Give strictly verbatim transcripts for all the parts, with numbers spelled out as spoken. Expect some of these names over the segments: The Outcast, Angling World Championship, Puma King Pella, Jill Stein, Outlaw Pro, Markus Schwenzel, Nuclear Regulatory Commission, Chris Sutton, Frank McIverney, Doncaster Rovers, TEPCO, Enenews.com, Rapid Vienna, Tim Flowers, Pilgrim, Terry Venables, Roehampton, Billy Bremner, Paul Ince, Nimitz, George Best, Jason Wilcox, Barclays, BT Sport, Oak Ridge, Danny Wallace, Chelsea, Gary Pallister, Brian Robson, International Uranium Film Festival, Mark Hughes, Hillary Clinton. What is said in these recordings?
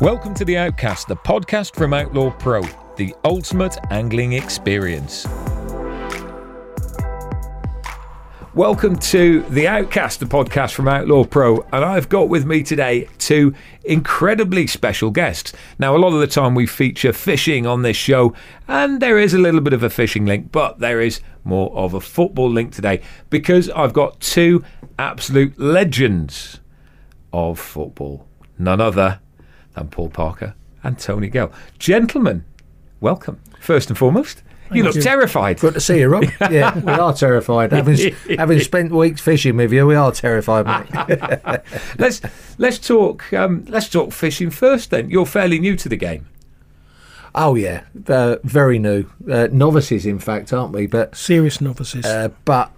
Welcome to The Outcast, the podcast from Outlaw Pro, the ultimate angling experience. Welcome to The Outcast, the podcast from Outlaw Pro, and I've got with me today two incredibly special guests. Now, a lot of the time we feature fishing on this show, and there is a little bit of a fishing link, but there is more of a football link today because I've got two absolute legends of football, none other and Paul Parker and Tony Gale. Gentlemen, welcome. First and foremost, you Thank look you. terrified. Good to see you, Rob. Yeah, we are terrified. Having, having spent weeks fishing with you, we are terrified, mate. let's let's talk. Um, let's talk fishing first. Then you're fairly new to the game. Oh yeah, uh, very new, uh, novices in fact, aren't we? But serious novices. Uh, but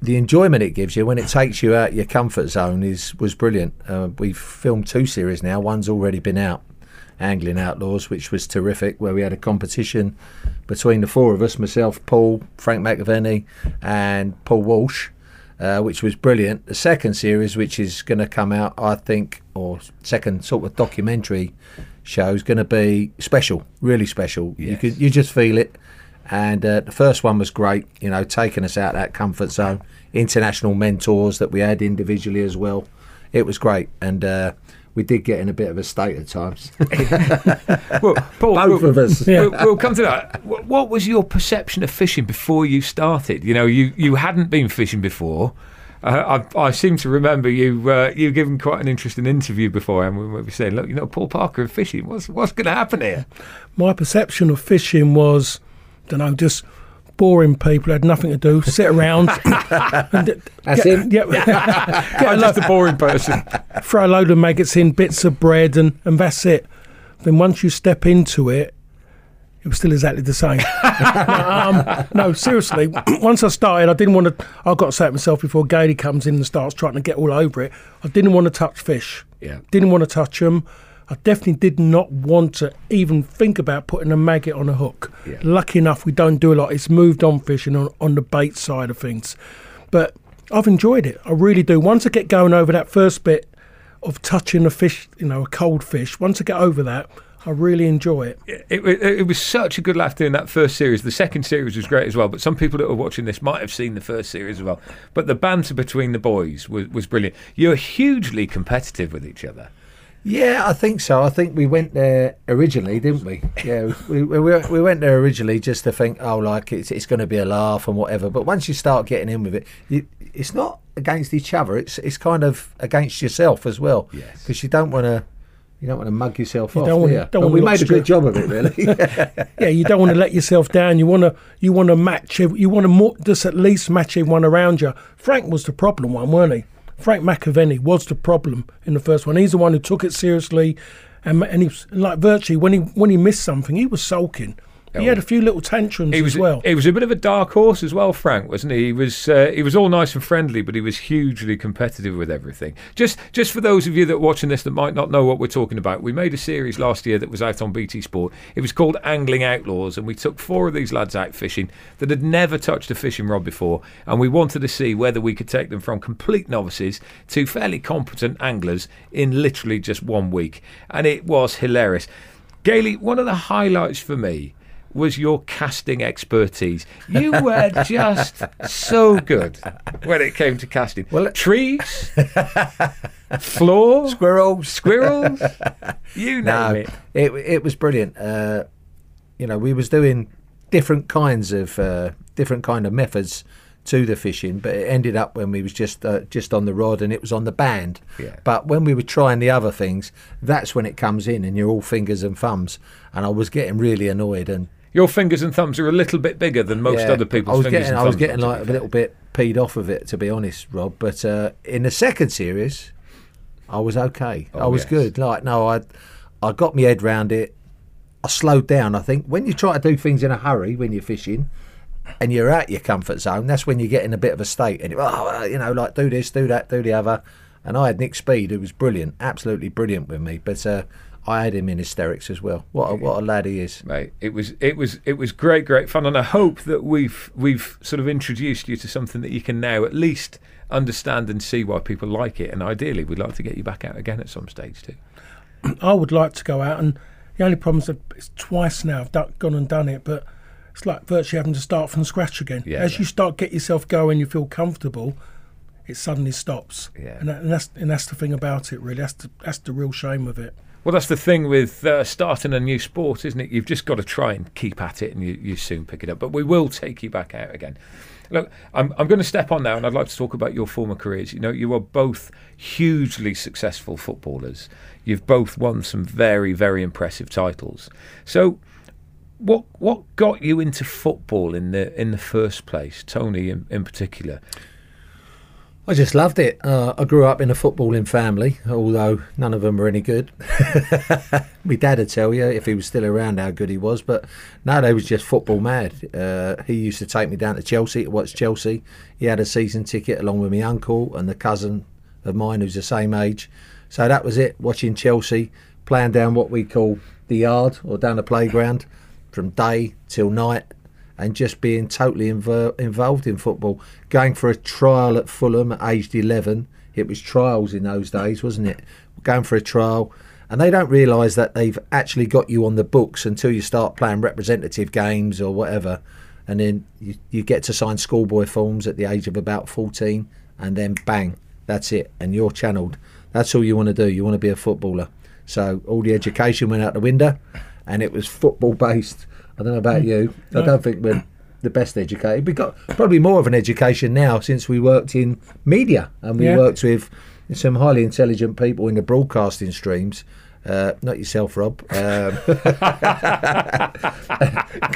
the enjoyment it gives you when it takes you out your comfort zone is was brilliant. Uh, we've filmed two series now. One's already been out, Angling Outlaws, which was terrific, where we had a competition between the four of us, myself, Paul, Frank McIverney and Paul Walsh, uh, which was brilliant. The second series, which is going to come out, I think, or second sort of documentary show, is going to be special, really special. Yes. You could, you just feel it. And uh, the first one was great, you know, taking us out of that comfort zone. International mentors that we had individually as well. It was great. And uh, we did get in a bit of a state at times. well, Paul, Both we'll, of us. Yeah. We'll, we'll come to that. What was your perception of fishing before you started? You know, you, you hadn't been fishing before. Uh, I, I seem to remember you uh, you giving quite an interesting interview before, and we were saying, look, you know, Paul Parker and fishing, what's, what's going to happen here? My perception of fishing was... don't know, just boring people had nothing to do, sit around. and That's get, it. Yeah, get I'm a just load, a boring person. Throw a load of maggots in, bits of bread, and, and that's it. Then once you step into it, it was still exactly the same. um, no, seriously, once I started, I didn't want to, I got to say it myself before Gailey comes in and starts trying to get all over it. I didn't want to touch fish. Yeah. Didn't want to touch them. I definitely did not want to even think about putting a maggot on a hook. Yeah. Lucky enough, we don't do a lot. It's moved on fishing on, on the bait side of things. But I've enjoyed it. I really do. Once I get going over that first bit of touching a fish, you know, a cold fish, once I get over that, I really enjoy it. It, it. it was such a good laugh doing that first series. The second series was great as well, but some people that were watching this might have seen the first series as well. But the banter between the boys was, was brilliant. You're hugely competitive with each other. Yeah, I think so. I think we went there originally, didn't we? Yeah, we we, we went there originally just to think, oh, like, it's it's going to be a laugh and whatever. But once you start getting in with it, you, it's not against each other. It's it's kind of against yourself as well. Yes. Because you don't want to you don't want to mug yourself you off. Don't want, do you? don't well, we made a good job of it, really. Yeah, you don't want to let yourself down. You want to you want to match. You want to more, just at least match everyone around you. Frank was the problem one, weren't he? Frank McIverney was the problem in the first one. He's the one who took it seriously, and and he was, like virtually when he when he missed something, he was sulking. He had a few little tantrums was, as well. He was a bit of a dark horse as well, Frank, wasn't he? He was uh, he was all nice and friendly, but he was hugely competitive with everything. Just just for those of you that are watching this that might not know what we're talking about, we made a series last year that was out on B T Sport. It was called Angling Outlaws, and we took four of these lads out fishing that had never touched a fishing rod before, and we wanted to see whether we could take them from complete novices to fairly competent anglers in literally just one week. And it was hilarious. Gailey, one of the highlights for me was your casting expertise. You were just so good when it came to casting. Well, trees, floor, squirrels, squirrels, you name it. it. It was brilliant. Uh, you know, we was doing different kinds of uh, different kind of methods to the fishing, but it ended up when we was just uh, just on the rod and it was on the band. Yeah. But when we were trying the other things, that's when it comes in and you're all fingers and thumbs. And I was getting really annoyed and. Your fingers and thumbs are a little bit bigger than most yeah, other people's fingers getting, and thumbs. I was getting like a little bit peed off of it, to be honest, Rob. But uh, in the second series, I was okay. Oh, I was yes. good. Like, no, I I got my head round it. I slowed down, I think. When you try to do things in a hurry when you're fishing and you're out your comfort zone, that's when you get in a bit of a state. And, oh, you know, like, do this, do that, do the other. And I had Nick Speed, who was brilliant, absolutely brilliant with me. But... Uh, I had him in hysterics as well. What a, what a lad he is, mate! It was it was it was great, great fun, and I hope that we've we've sort of introduced you to something that you can now at least understand and see why people like it. And ideally, we'd like to get you back out again at some stage too. I would like to go out, and the only problem is that it's twice now I've done, gone and done it, but it's like virtually having to start from scratch again. Yeah, As yeah. you start get yourself going, you feel comfortable, it suddenly stops. Yeah. And, that, and, that's, and that's the thing about it, really. That's the, that's the real shame of it. Well, that's the thing with uh, starting a new sport, isn't it? You've just got to try and keep at it, and you, you soon pick it up. But we will take you back out again. Look, I'm, I'm going to step on now, and I'd like to talk about your former careers. You know, you are both hugely successful footballers. You've both won some very, very impressive titles. So, what what got you into football in the in the first place, Tony, in, in particular? I just loved it. Uh, I grew up in a footballing family, although none of them were any good. My dad would tell you, if he was still around, how good he was. But no, they was just football mad. Uh, he used to take me down to Chelsea to watch Chelsea. He had a season ticket along with my uncle and the cousin of mine who's the same age. So that was it, watching Chelsea, playing down what we call the yard or down the playground from day till night, and just being totally inv- involved in football. Going for a trial at Fulham at aged eleven, it was trials in those days, wasn't it? Going for a trial, and they don't realise that they've actually got you on the books until you start playing representative games or whatever, and then you, you get to sign schoolboy forms at the age of about fourteen, and then bang, that's it, and you're channelled. That's all you want to do, you want to be a footballer. So all the education went out the window, and it was football-based. I don't know about you. No. I don't think we're the best educated. We've got probably more of an education now since we worked in media, and we yeah. worked with some highly intelligent people in the broadcasting streams. Uh, not yourself, Rob. Um,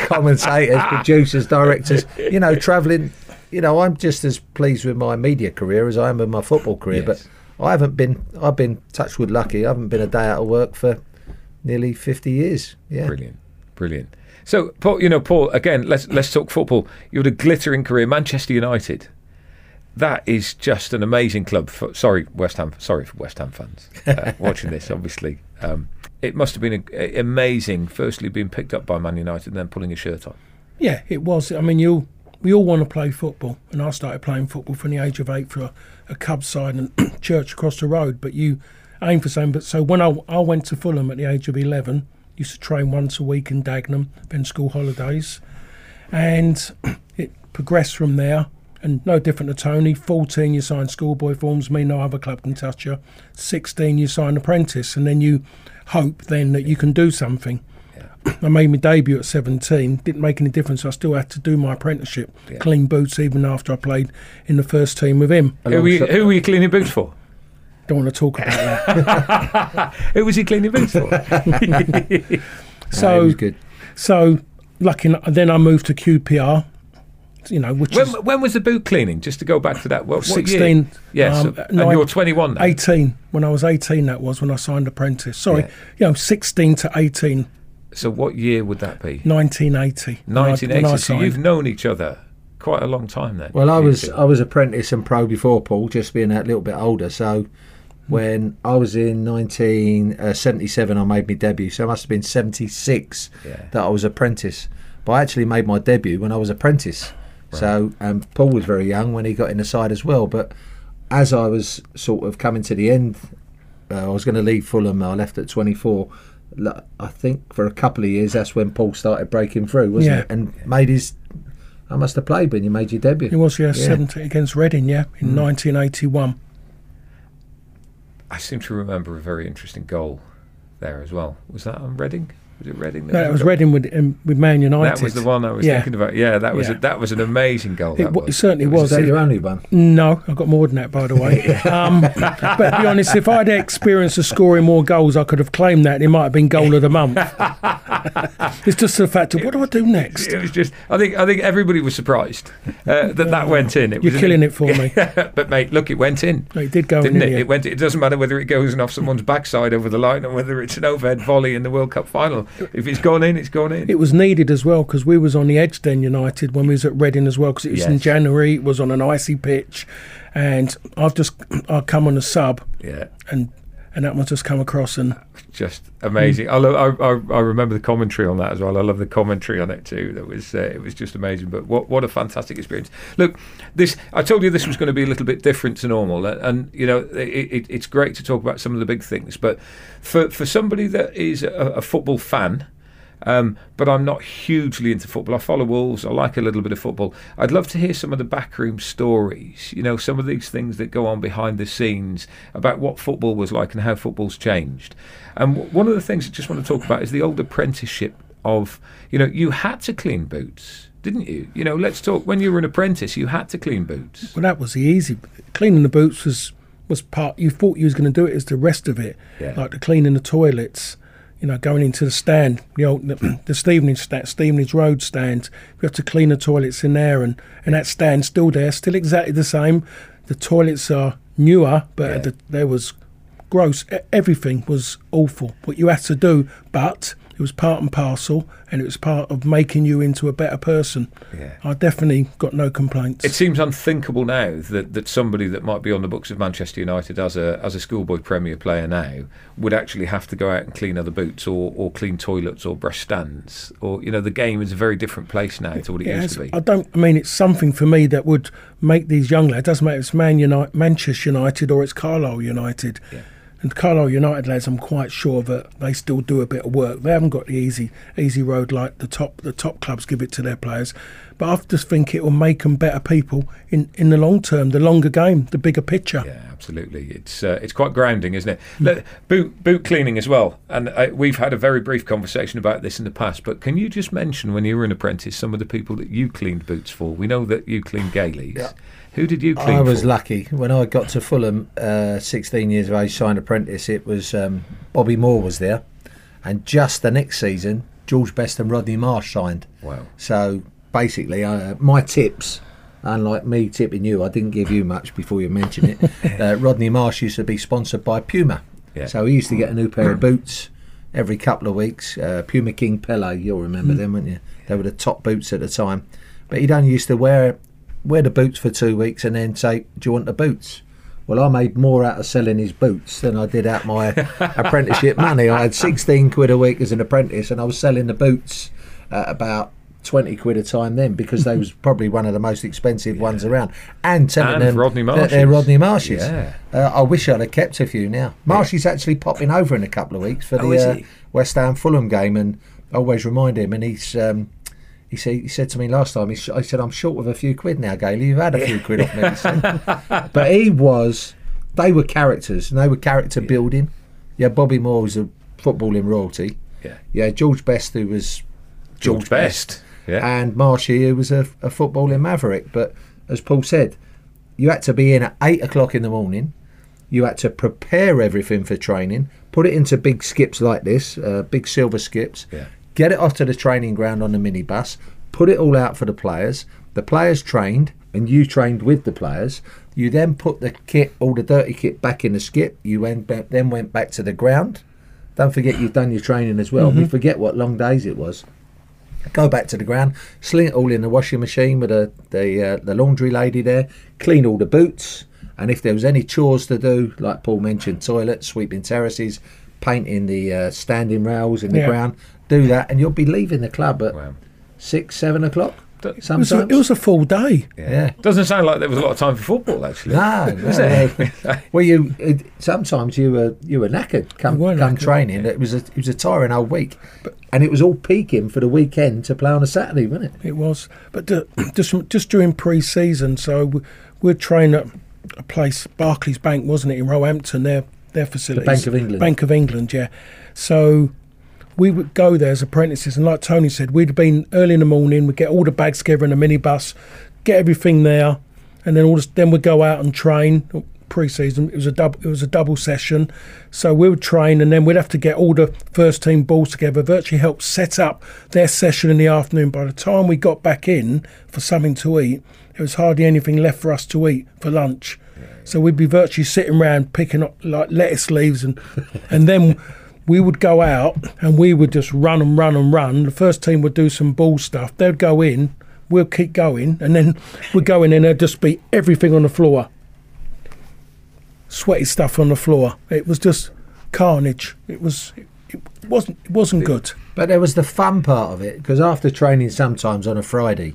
commentators, producers, directors. You know, travelling. You know, I'm just as pleased with my media career as I am with my football career. Yes. But I haven't been. I've been touchwood lucky. I haven't been a day out of work for nearly fifty years. Yeah. Brilliant. Brilliant. So, Paul, you know, Paul, again, let's let's talk football. You had a glittering career. Manchester United. That is just an amazing club. For, sorry, West Ham. Sorry for West Ham fans uh, watching this, obviously. Um, it must have been a, a, amazing, firstly, being picked up by Man United and then pulling a shirt on. Yeah, it was. I mean, you we all want to play football. And I started playing football from the age of eight for a, a Cub side and church across the road. But you aim for something. But so when I, I went to Fulham at the age of eleven... used to train once a week in Dagenham, then school holidays, and it progressed from there. And no different to Tony, fourteen you sign schoolboy forms, me no other club can touch you. Sixteen you sign apprentice, and then you hope then that you can do something. Yeah. I made my debut at seventeen, didn't make any difference. I still had to do my apprenticeship, yeah. clean boots even after I played in the first team with him. Who were you, who were you cleaning boots for? Don't want to talk about that. Who was he cleaning boots for? so, no, was good. so lucky. Enough, then I moved to Q P R. You know, which when, is, when was the boot cleaning? Just to go back to that. What, sixteen. What yes, um, and nine, you're twenty-one now. Eighteen. When I was eighteen, that was when I signed apprentice. Sorry, yeah. you know, sixteen to eighteen. So what year would that be? Nineteen eighty. Nineteen eighty. So you've known each other quite a long time then. Well, I was I was apprentice and pro before Paul, just being that little bit older. So. When I was in nineteen seventy-seven, I made my debut. So it must have been seventy-six yeah. that I was apprentice. But I actually made my debut when I was apprentice. Right. So um, Paul was very young when he got in the side as well. But as I was sort of coming to the end, uh, I was going to leave Fulham. I left at twenty-four. I think for a couple of years, that's when Paul started breaking through, wasn't yeah. it? And made his... I must have played when you made your debut. It was, yeah, yeah. seventeen against Reading, yeah, in mm. nineteen eighty-one. I seem to remember a very interesting goal there as well. Was that on Reading? Was it Reading? No, it was Reading with um, with Man United. That was the one I was yeah. thinking about. Yeah, that was yeah. A, that was an amazing goal. It, that w- was. it certainly it was. Was it your only one? No, I've got more than that, by the way. um, but to be honest, if I'd experienced of scoring more goals, I could have claimed that. It might have been goal of the month. It's just the fact of, what do I do next? It was just. I think I think everybody was surprised uh, that that went in. It You're was killing an, it for me. But mate, look, it went in. No, it did go didn't in. Didn't it? It went. It doesn't matter whether it goes in off someone's backside over the line or whether it's an overhead volley in the World Cup final. If it's gone in, it's gone in. It was needed as well because we was on the edge then, United, when we was at Reading as well because it was yes. in January. It was on an icy pitch, and I've just I come on a sub. Yeah. And and that one's just come across and just amazing. Mm. I, love, I I remember the commentary on that as well. I love the commentary on it too. That was uh, it was just amazing. But what what a fantastic experience! Look, this I told you this was going to be a little bit different to normal, and, and you know it, it, it's great to talk about some of the big things. But for for somebody that is a, a football fan. Um, but I'm not hugely into football. I follow Wolves. I like a little bit of football. I'd love to hear some of the backroom stories, you know, some of these things that go on behind the scenes about what football was like and how football's changed. And w- one of the things I just want to talk about is the old apprenticeship of, you know, you had to clean boots, didn't you? You know, let's talk, when you were an apprentice, you had to clean boots. Well, that was the easy. Cleaning the boots was, was part, you thought you was going to do it as the rest of it, yeah. Like the cleaning the toilets. You know, going into the stand, you know, the, the Stevenage sta- Stevenage Road stand, we have to clean the toilets in there, and, and that stand's still there, still exactly the same. The toilets are newer, but yeah. the, there was gross. Everything was awful, what you had to do, but it was part and parcel, and it was part of making you into a better person. Yeah. I definitely got no complaints. It seems unthinkable now that, that somebody that might be on the books of Manchester United as a as a schoolboy Premier player now would actually have to go out and clean other boots or, or clean toilets or brush stands. Or, you know, the game is a very different place now to what it, it used has, to be. I don't, I mean, it's something for me that would make these young lads, it doesn't matter if it's Man United, Manchester United or it's Carlisle United. Yeah. And Carlisle United lads, I'm quite sure that they still do a bit of work. They haven't got the easy easy road like the top the top clubs give it to their players. But I just think it will make them better people in, in the long term, the longer game, the bigger picture. Yeah, absolutely. It's uh, it's quite grounding, isn't it? Look, boot boot cleaning as well. And uh, we've had a very brief conversation about this in the past. But can you just mention when you were an apprentice some of the people that you cleaned boots for? We know that you cleaned Gailey's. Yeah. Who did you clean I was for? Lucky. When I got to Fulham, uh, sixteen years of age, signed apprentice, it was um, Bobby Moore was there. And just the next season, George Best and Rodney Marsh signed. Wow. So basically, uh, my tips, unlike me tipping you, I didn't give you much before you mentioned it. uh, Rodney Marsh used to be sponsored by Puma. Yeah. So he used to get a new pair of boots every couple of weeks. Uh, Puma King Pella, you'll remember mm. them, won't you? They were the top boots at the time. But he'd only used to wear wear the boots for two weeks and then say, do you want the boots? Well, I made more out of selling his boots than I did out my apprenticeship money. I had sixteen quid a week as an apprentice, and I was selling the boots at about twenty quid a time then, because they was probably one of the most expensive yeah. ones around, and telling and them Rodney that they're Rodney Marshes. Yeah. Uh, I wish I'd have kept a few now. Marsh is yeah. actually popping over in a couple of weeks for the oh, uh, West Ham Fulham game, and I always remind him, and he's... Um, He said, he said to me last time, he sh- I said, I'm short of a few quid now, Gailey. You've had a few quid off me. He said. But he was, they were characters, and they were character yeah. building. Yeah, Bobby Moore was a footballing royalty. Yeah. Yeah, George Best, who was George, George Best. Best. Yeah. And Marshy, who was a, a footballing maverick. But as Paul said, you had to be in at eight o'clock in the morning. You had to prepare everything for training, put it into big skips like this, uh, big silver skips. Yeah. Get it off to the training ground on the minibus, put it all out for the players. The players trained, and you trained with the players. You then put the kit, all the dirty kit, back in the skip. You went back, then went back to the ground. Don't forget you've done your training as well. Mm-hmm. We forget what long days it was. Go back to the ground, sling it all in the washing machine with the the, uh, the laundry lady there, clean all the boots, and if there was any chores to do, like Paul mentioned, toilets, sweeping terraces, painting the uh, standing rails in the yeah. ground, do that, and you'll be leaving the club at wow. six, seven o'clock. Sometimes it was a, it was a full day. Yeah. yeah, doesn't sound like there was a lot of time for football actually. No, no. Well, you it, sometimes you were you were knackered come were come knackered, training. Yeah. It was a it was a tiring old week, but, and it was all peaking for the weekend to play on a Saturday, wasn't it? It was, but the, just just during pre-season, so we, we'd train at a place, Barclays Bank, wasn't it, in Roehampton? Their their facilities, the Bank of England, Bank of England, yeah. So we would go there as apprentices, and like Tony said, we'd have been early in the morning, we'd get all the bags together in a minibus, get everything there, and then all this, then we'd go out and train. Pre-season, it was a double, it was a double session, so we would train, and then we'd have to get all the first team balls together, virtually help set up their session in the afternoon. By the time we got back in for something to eat, there was hardly anything left for us to eat for lunch, so we'd be virtually sitting around picking up like lettuce leaves, and and then we would go out and we would just run and run and run. The first team would do some ball stuff. They'd go in, we'll keep going, and then we'd go in and there'd just be everything on the floor. Sweaty stuff on the floor. It was just carnage. It was it wasn't it wasn't good. But there was the fun part of it, because after training sometimes on a Friday,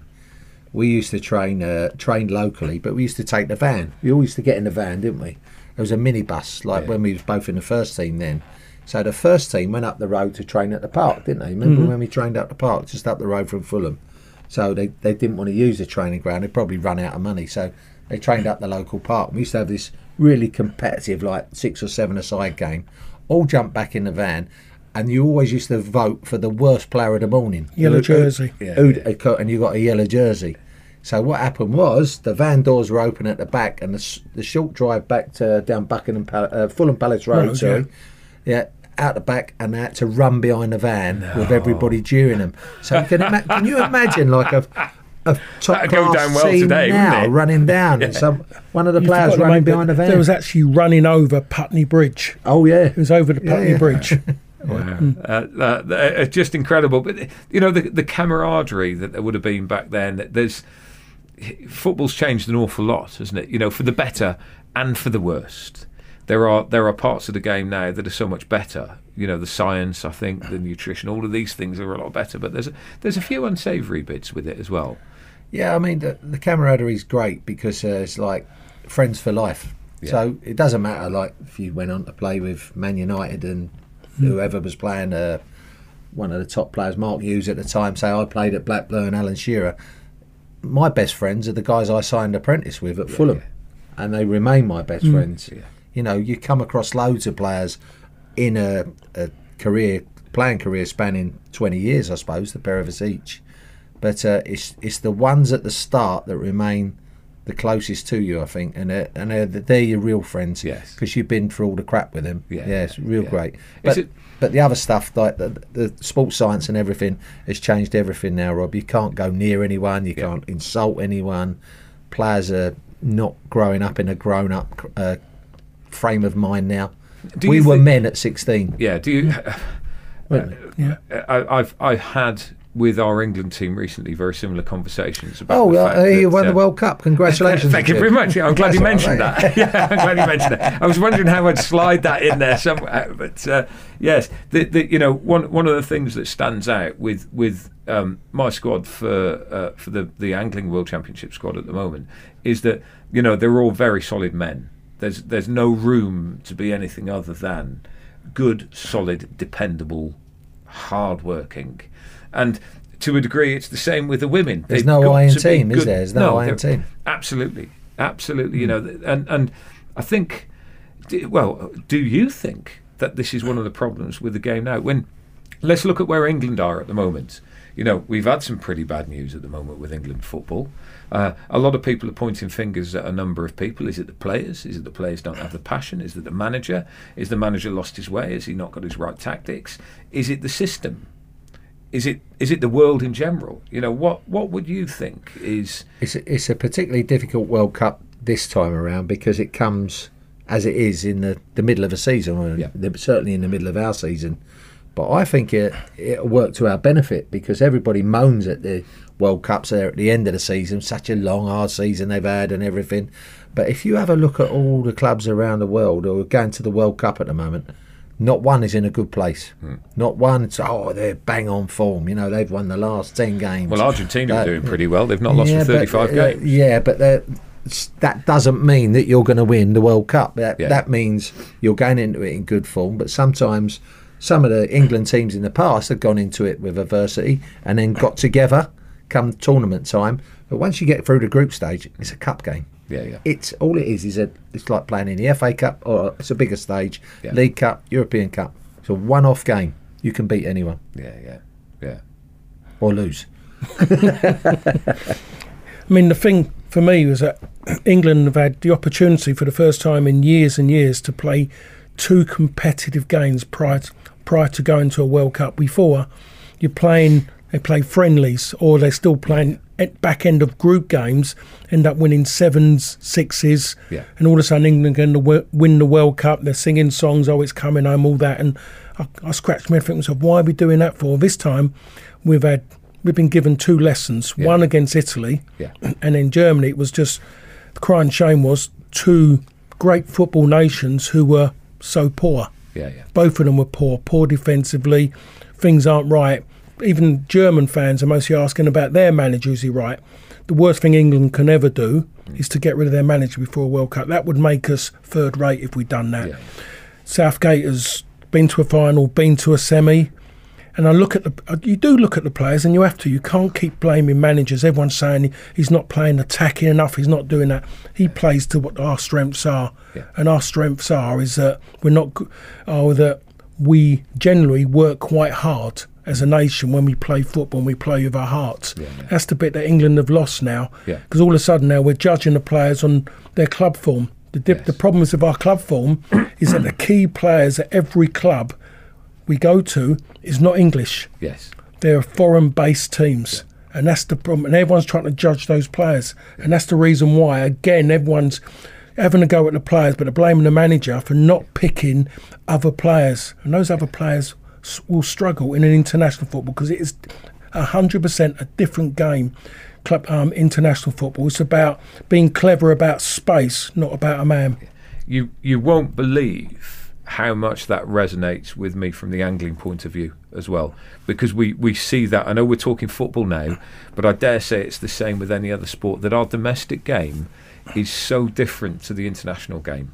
we used to train uh, train locally, but we used to take the van. We all used to get in the van, didn't we? There was a minibus, like yeah. when we was both in the first team then. So the first team went up the road to train at the park, didn't they? Remember mm-hmm. when we trained up the park, just up the road from Fulham? So they, they didn't want to use the training ground. They'd probably run out of money. So they trained up the local park. We used to have this really competitive, like six or seven a side game. All jumped back in the van. And you always used to vote for the worst player of the morning. Yellow who'd, jersey. Who'd, yeah, yeah. And you got a yellow jersey. So what happened was the van doors were open at the back, and the, the short drive back to down Buckingham Pal- uh, Fulham Palace Road. Right, sorry. Yeah. yeah. out the back, and they had to run behind the van no. with everybody jeering them. So can, ima- can you imagine like a, a top class down well team today, now it? running down yeah. and some one of the you players running behind the van? There was actually running over Putney Bridge. Oh yeah, it was over the Putney yeah, yeah. Bridge. Wow. Mm. Uh, uh, just incredible. But you know, the, the camaraderie that there would have been back then. There's football's changed an awful lot, hasn't it? You know, for the better and for the worst. There are there are parts of the game now that are so much better. You know, the science, I think, the nutrition, all of these things are a lot better. But there's a, there's a few unsavoury bits with it as well. Yeah, I mean, the, the camaraderie is great because uh, it's like friends for life. Yeah. So it doesn't matter, like, if you went on to play with Man United and whoever was playing, uh, one of the top players, Mark Hughes at the time, say, I played at Blackburn, Alan Shearer. My best friends are the guys I signed apprentice with at yeah, Fulham. Yeah. And they remain my best mm. friends. Yeah. You know, you come across loads of players in a, a career, playing career spanning twenty years, I suppose, the pair of us each. But uh, it's it's the ones at the start that remain the closest to you, I think, and they're, and they're, they're your real friends. Yes, because you've been through all the crap with them. Yeah, yeah it's real yeah. great. But it, but the other stuff, like the, the sports science and everything, has changed everything now, Rob. You can't go near anyone. You yeah. can't insult anyone. Players are not growing up in a grown-up uh, frame of mind now. We were think, men at sixteen. Yeah. Do you? Uh, uh, yeah. I, I've I've had with our England team recently very similar conversations about. Oh, the fact uh, that, you won uh, the World Cup! Congratulations. Thank you very much. Yeah, I'm glad you mentioned right. that. Yeah, I'm glad you mentioned that. I was wondering how I'd slide that in there somewhere, but uh, yes, the, the, you know, one one of the things that stands out with with um, my squad for uh, for the the Angling World Championship squad at the moment is that, you know, they're all very solid men. There's there's no room to be anything other than good, solid, dependable, hard-working. And to a degree, it's the same with the women. There's They've no I in team, good, is there? There's no, no I in team. Absolutely. Absolutely. Mm. You know, and, and I think, well, do you think that this is one of the problems with the game now? When Let's look at where England are at the moment. You know, we've had some pretty bad news at the moment with England football. Uh, a lot of people are pointing fingers at a number of people. Is it the players? Is it the players don't have the passion? Is it the manager? Is the manager lost his way? Has he not got his right tactics? Is it the system? Is it is it the world in general? You know, what what would you think is... It's a, it's a particularly difficult World Cup this time around because it comes as it is in the, the middle of a season, or yeah. the, certainly in the middle of our season. But I think it it'll work to our benefit because everybody moans at the World Cups there at the end of the season, such a long, hard season they've had and everything. But if you have a look at all the clubs around the world who are going to the World Cup at the moment, not one is in a good place. Hmm. Not one, oh, they're bang on form. You know, they've won the last ten games. Well, Argentina but, are doing pretty well. They've not lost yeah, for thirty-five but, games. Uh, yeah, but they're... that doesn't mean that you're going to win the World Cup. That, yeah. that means you're going into it in good form. But sometimes... some of the England teams in the past have gone into it with adversity and then got together come tournament time. But once you get through the group stage, it's a cup game. Yeah, yeah. It's all it is is a, it's like playing in the F A Cup or it's a bigger stage, yeah. League Cup, European Cup. It's a one-off game. You can beat anyone. Yeah, yeah, yeah. Or lose. I mean, the thing for me was that England have had the opportunity for the first time in years and years to play two competitive games prior to, prior to going to a World Cup. Before, you're playing, they play friendlies or they're still playing at back end of group games, end up winning sevens, sixes, yeah. and all of a sudden England going to win the World Cup. They're singing songs, oh, it's coming home, all that. And I, I scratched my head and said, why are we doing that for? This time we've had we've been given two lessons, yeah. one against Italy yeah. and in Germany. It was just, the crying shame was two great football nations who were so poor. Yeah, yeah. Both of them were poor, poor defensively. Things aren't right. Even German fans are mostly asking about their manager, is he right? The worst thing England can ever do is to get rid of their manager before a World Cup. That would make us third rate if we'd done that. Yeah. Southgate has been to a final, been to a semi. And I look at the, you do look at the players, and you have to. You can't keep blaming managers. Everyone's saying he's not playing attacking enough. He's not doing that. He plays to what our strengths are, yeah. and our strengths are is that we're not, or that we generally work quite hard as a nation when we play football. And we play with our hearts. Yeah, yeah. That's the bit that England have lost now, because yeah. all of a sudden now we're judging the players on their club form. The dip, yes. the problems of our club form is that the key players at every club we go to is not English. Yes. They're foreign-based teams. Yeah. And that's the problem. And everyone's trying to judge those players. And that's the reason why, again, everyone's having a go at the players, but they're blaming the manager for not picking other players. And those other players will struggle in an international football, because it is one hundred percent a different game, club, um, international football. It's about being clever about space, not about a man. You, you won't believe how much that resonates with me from the angling point of view as well, because we, we see that. I know we're talking football now, but I dare say it's the same with any other sport, that our domestic game is so different to the international game,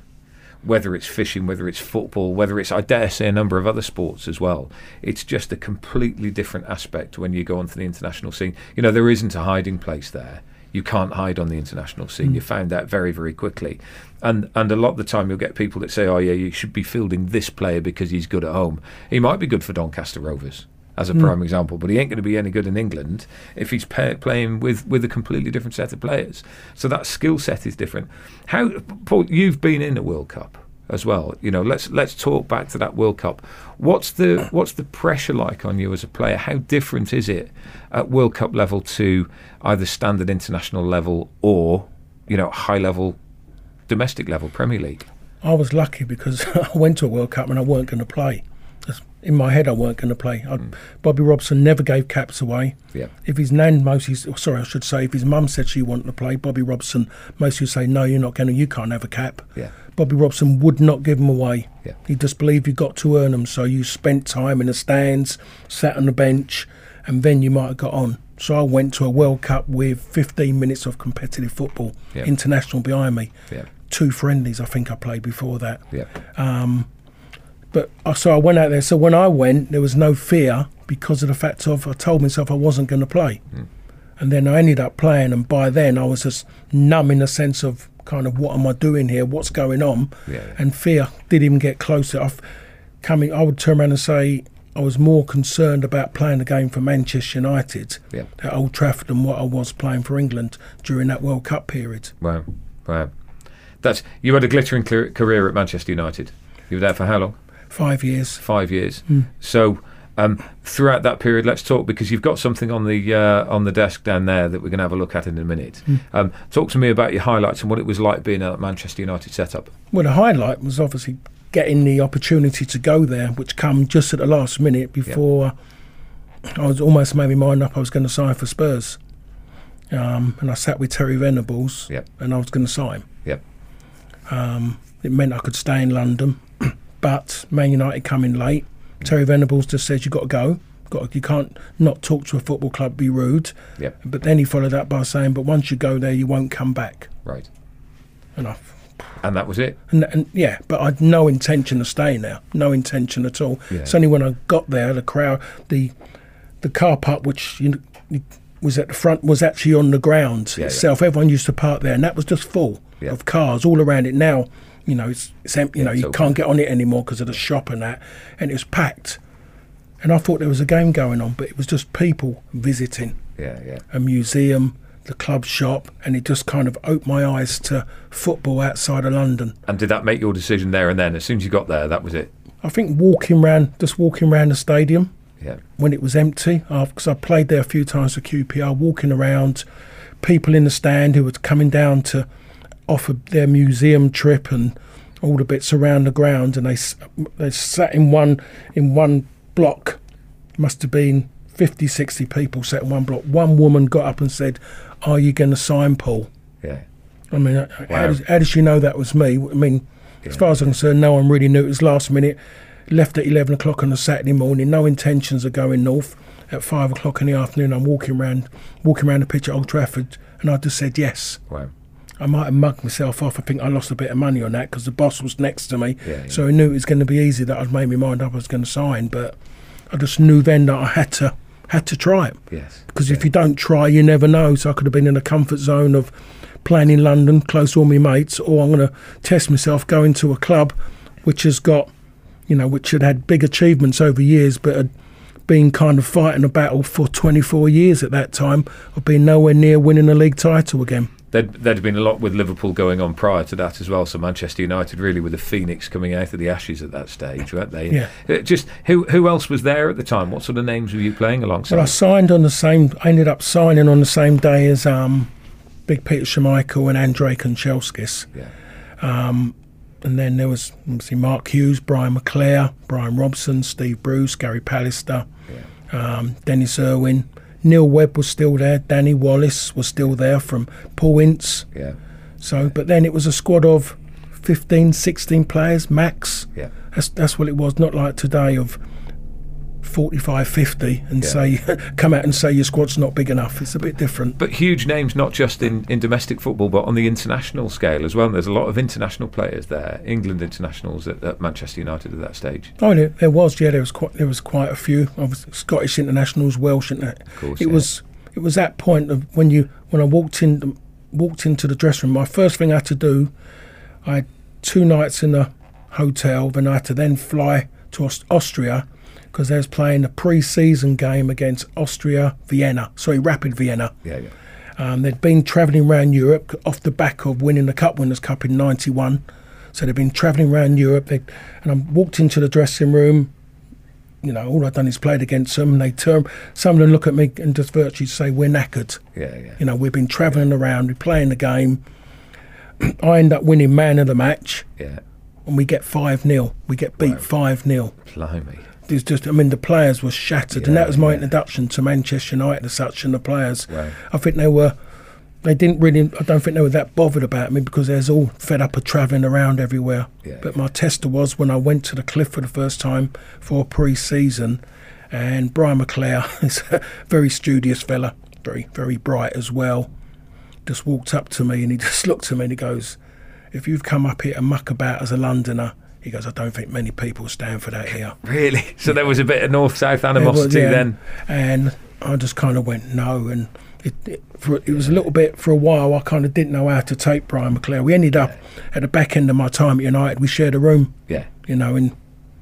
whether it's fishing, whether it's football, whether it's, I dare say, a number of other sports as well. It's just a completely different aspect when you go onto the international scene. You know, there isn't a hiding place there. You can't hide on the international scene. Mm. You found that very, very quickly. And and a lot of the time you'll get people that say, oh, yeah, you should be fielding this player because he's good at home. He might be good for Doncaster Rovers, as a mm. prime example, but he ain't going to be any good in England if he's pay, playing with, with a completely different set of players. So that skill set is different. How, Paul, you've been in a World Cup as well. You know, let's let's talk back to that World Cup. What's the what's the pressure like on you as a player? How different is it at World Cup level to either standard international level or, you know, high level domestic level Premier League? I was lucky because I went to a World Cup and I weren't going to play. In my head, I weren't going to play. I, mm. Bobby Robson never gave caps away. Yeah. If his nan mostly, sorry, I should say, if his mum said she wanted to play, Bobby Robson mostly would say, no, you're not going to, you can't have a cap. Yeah. Bobby Robson would not give them away. Yeah. He just believed you got to earn them. So you spent time in the stands, sat on the bench, and then you might have got on. So I went to a World Cup with fifteen minutes of competitive football, yeah. international behind me. Yeah. Two friendlies, I think I played before that. Yeah. Um, but so I went out there. So when I went, there was no fear because of the fact of I told myself I wasn't going to play. Mm. And then I ended up playing, and by then I was just numb in the sense of kind of what am I doing here? What's going on? Yeah, yeah. And fear didn't even get closer. I've coming, I would turn around and say I was more concerned about playing the game for Manchester United yeah. at Old Trafford than what I was playing for England during that World Cup period. Wow, wow. That's, you had a glittering career at Manchester United. You were there for how long? Five years. Five years. Mm. So um, throughout that period, let's talk, because you've got something on the uh, on the desk down there that we're going to have a look at in a minute. Mm. Um, talk to me about your highlights and what it was like being at Manchester United setup. Well, the highlight was obviously getting the opportunity to go there, which came just at the last minute before yep. I was almost made my mind up I was going to sign for Spurs. Um, and I sat with Terry Venables yep. and I was going to sign. Yep. Um, it meant I could stay in London, but Man United coming late. Terry Venables just says, you've got to go. Got to, you can't not talk to a football club, be rude. Yep. But then he followed that by saying, but once you go there, you won't come back. Right. Enough. And that was it? And, and yeah, but I had no intention of staying there. No intention at all. Yeah. It's only when I got there, the crowd, the the car park, which you, you, was at the front, was actually on the ground yeah, itself. Yeah. Everyone used to park there, and that was just full yeah. of cars all around it. Now, you know, it's, it's empty. You yeah, know, you can't get on it anymore because of the shop and that. And it was packed. And I thought there was a game going on, but it was just people visiting. Yeah, yeah. A museum, the club shop, and it just kind of opened my eyes to football outside of London. And did that make your decision there and then? As soon as you got there, that was it? I think walking round, just walking around the stadium yeah. when it was empty, because I played there a few times for Q P R, walking around, people in the stand who were coming down to offer their museum trip and all the bits around the ground, and they they sat in one in one block, must have been fifty, sixty people sat in one block. One woman got up and said, are you going to sign, Paul? Yeah. I mean, wow. how, does, how does she know that was me? I mean, yeah. as far as I'm concerned, no one really knew. It was last minute. Left at eleven o'clock on a Saturday morning, no intentions of going north. At five o'clock in the afternoon, I'm walking around, walking around the pitch at Old Trafford, and I just said yes. Wow. I might have mugged myself off. I think I lost a bit of money on that because the boss was next to me, yeah, yeah. so I knew it was going to be easy that I'd made my mind up I was going to sign, but I just knew then that I had to had to try it. Yes. Because yeah. if you don't try, you never know. So I could have been in a comfort zone of playing in London, close to all my mates, or I'm going to test myself going to a club which has got, you know, which had had big achievements over years, but had been kind of fighting a battle for twenty-four years at that time of being nowhere near winning a league title again. There'd, there'd been a lot with Liverpool going on prior to that as well, so Manchester United really were the phoenix coming out of the ashes at that stage, weren't they? Yeah. Just who who else was there at the time? What sort of names were you playing alongside? Well, I signed on the same, I ended up signing on the same day as um, Big Peter Schmeichel and Andrei Konchelskis. Yeah. Um, and then there was obviously Mark Hughes, Brian McClair, Brian Robson, Steve Bruce, Gary Pallister, yeah. um, Dennis Irwin. Neil Webb was still there. Danny Wallace was still there from Paul Ince. Yeah. So, but then it was a squad of fifteen, sixteen players max. Yeah. That's that's what it was. Not like today of forty-five, fifty and yeah. say come out and say your squad's not big enough. It's a bit different. But huge names, not just in, in domestic football, but on the international scale as well. And there's a lot of international players there. England internationals at, at Manchester United at that stage. Oh, there, there was. Yeah, there was quite there was quite a few. Obviously, Scottish internationals, Welsh. Of course, it yeah. was it was that point of when you when I walked in walked into the dressing room. My first thing I had to do, I had two nights in a hotel. Then I had to then fly to Aust- Austria. Because they was playing a pre-season game against Austria, Vienna. Sorry, Rapid Vienna. Yeah, yeah. Um, they'd been travelling around Europe off the back of winning the Cup Winners' Cup in ninety-one. So they'd been travelling around Europe. They'd, and I walked into the dressing room. You know, all I'd done is played against them. And they turn, some of them look at me and just virtually say, we're knackered. Yeah, yeah. You know, we've been travelling yeah. around, we're playing the game. I end up winning man of the match. Yeah. And we get five nil. We get beat five nil. Blimey. It's just, I mean, the players were shattered, yeah, and that was my yeah. introduction to Manchester United as such. And the players, right. I think they were, they didn't really, I don't think they were that bothered about me because they was all fed up of travelling around everywhere. Yeah, but yeah. my tester was when I went to the Cliff for the first time for pre-season, and Brian McClair is a very studious fella, very, very bright as well, just walked up to me and he just looked at me and he goes, if you've come up here and muck about as a Londoner, he goes, I don't think many people stand for that here. Really? So yeah. there was a bit of north-south animosity was, yeah. then? And I just kind of went, no. And it, it, for, it was a little bit, for a while, I kind of didn't know how to take Brian McClair. We ended up, yeah. at the back end of my time at United, we shared a room. Yeah. You know, and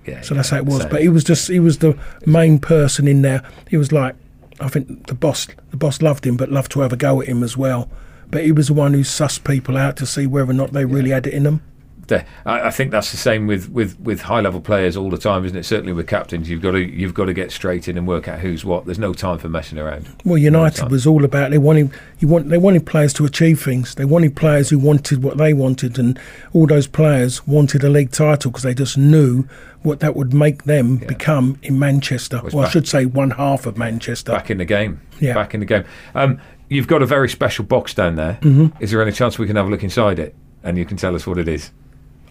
yeah, so that's yeah, how it was. So. But he was just, he was the main person in there. He was like, I think the boss, the boss loved him, but loved to have a go at him as well. But he was the one who sussed people out to see whether or not they yeah. really had it in them. I think that's the same with, with, with high-level players all the time, isn't it? Certainly with captains, you've got to you've got to get straight in and work out who's what. There's no time for messing around. Well, United no was all about they wanted you want they wanted players to achieve things. They wanted players who wanted what they wanted, and all those players wanted a league title because they just knew what that would make them yeah. become in Manchester. Well, I should say one half of Manchester. Back in the game. Yeah, back in the game. Um, you've got a very special box down there. Mm-hmm. Is there any chance we can have a look inside it and you can tell us what it is?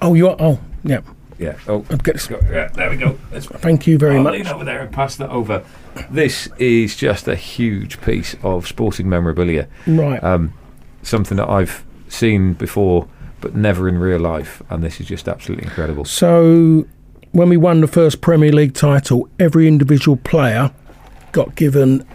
Oh, you are? Oh, yeah. Yeah. Oh, yeah, there we go. Let's Thank you very I'll much. I'll lean over there and pass that over. This is just a huge piece of sporting memorabilia. Right. Um, something that I've seen before, but never in real life. And this is just absolutely incredible. So, when we won the first Premier League title, every individual player got given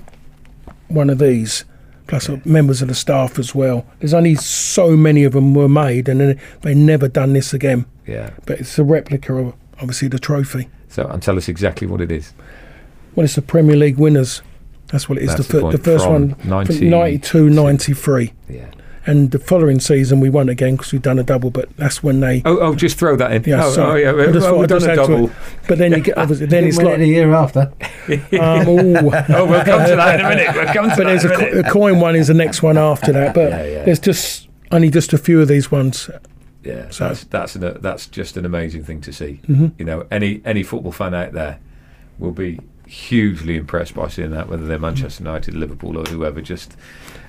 one of these. Plus yeah. members of the staff as well. There's only so many of them were made, and then they never done this again. Yeah. But it's a replica of, obviously, the trophy. So, and tell us exactly what it is. Well, it's the Premier League winners. That's what it is. That's the, the, the first one, ninety-two ninety-three. Yeah. And the following season, we won again because we'd done a double, but that's when they... Oh, oh just throw that in. Yeah, oh, so oh, yeah. Well, well, we've done a double. But then, you get, obviously, then it's like... a year after. um, oh. oh, we'll come to that in a minute. We'll come to but that there's in a co- minute. coin one is the next one after that, but yeah, yeah. there's just only just a few of these ones. Yeah, so that's that's, an, that's just an amazing thing to see. Mm-hmm. You know, any any football fan out there will be hugely impressed by seeing that, whether they're Manchester United, Liverpool or whoever. Just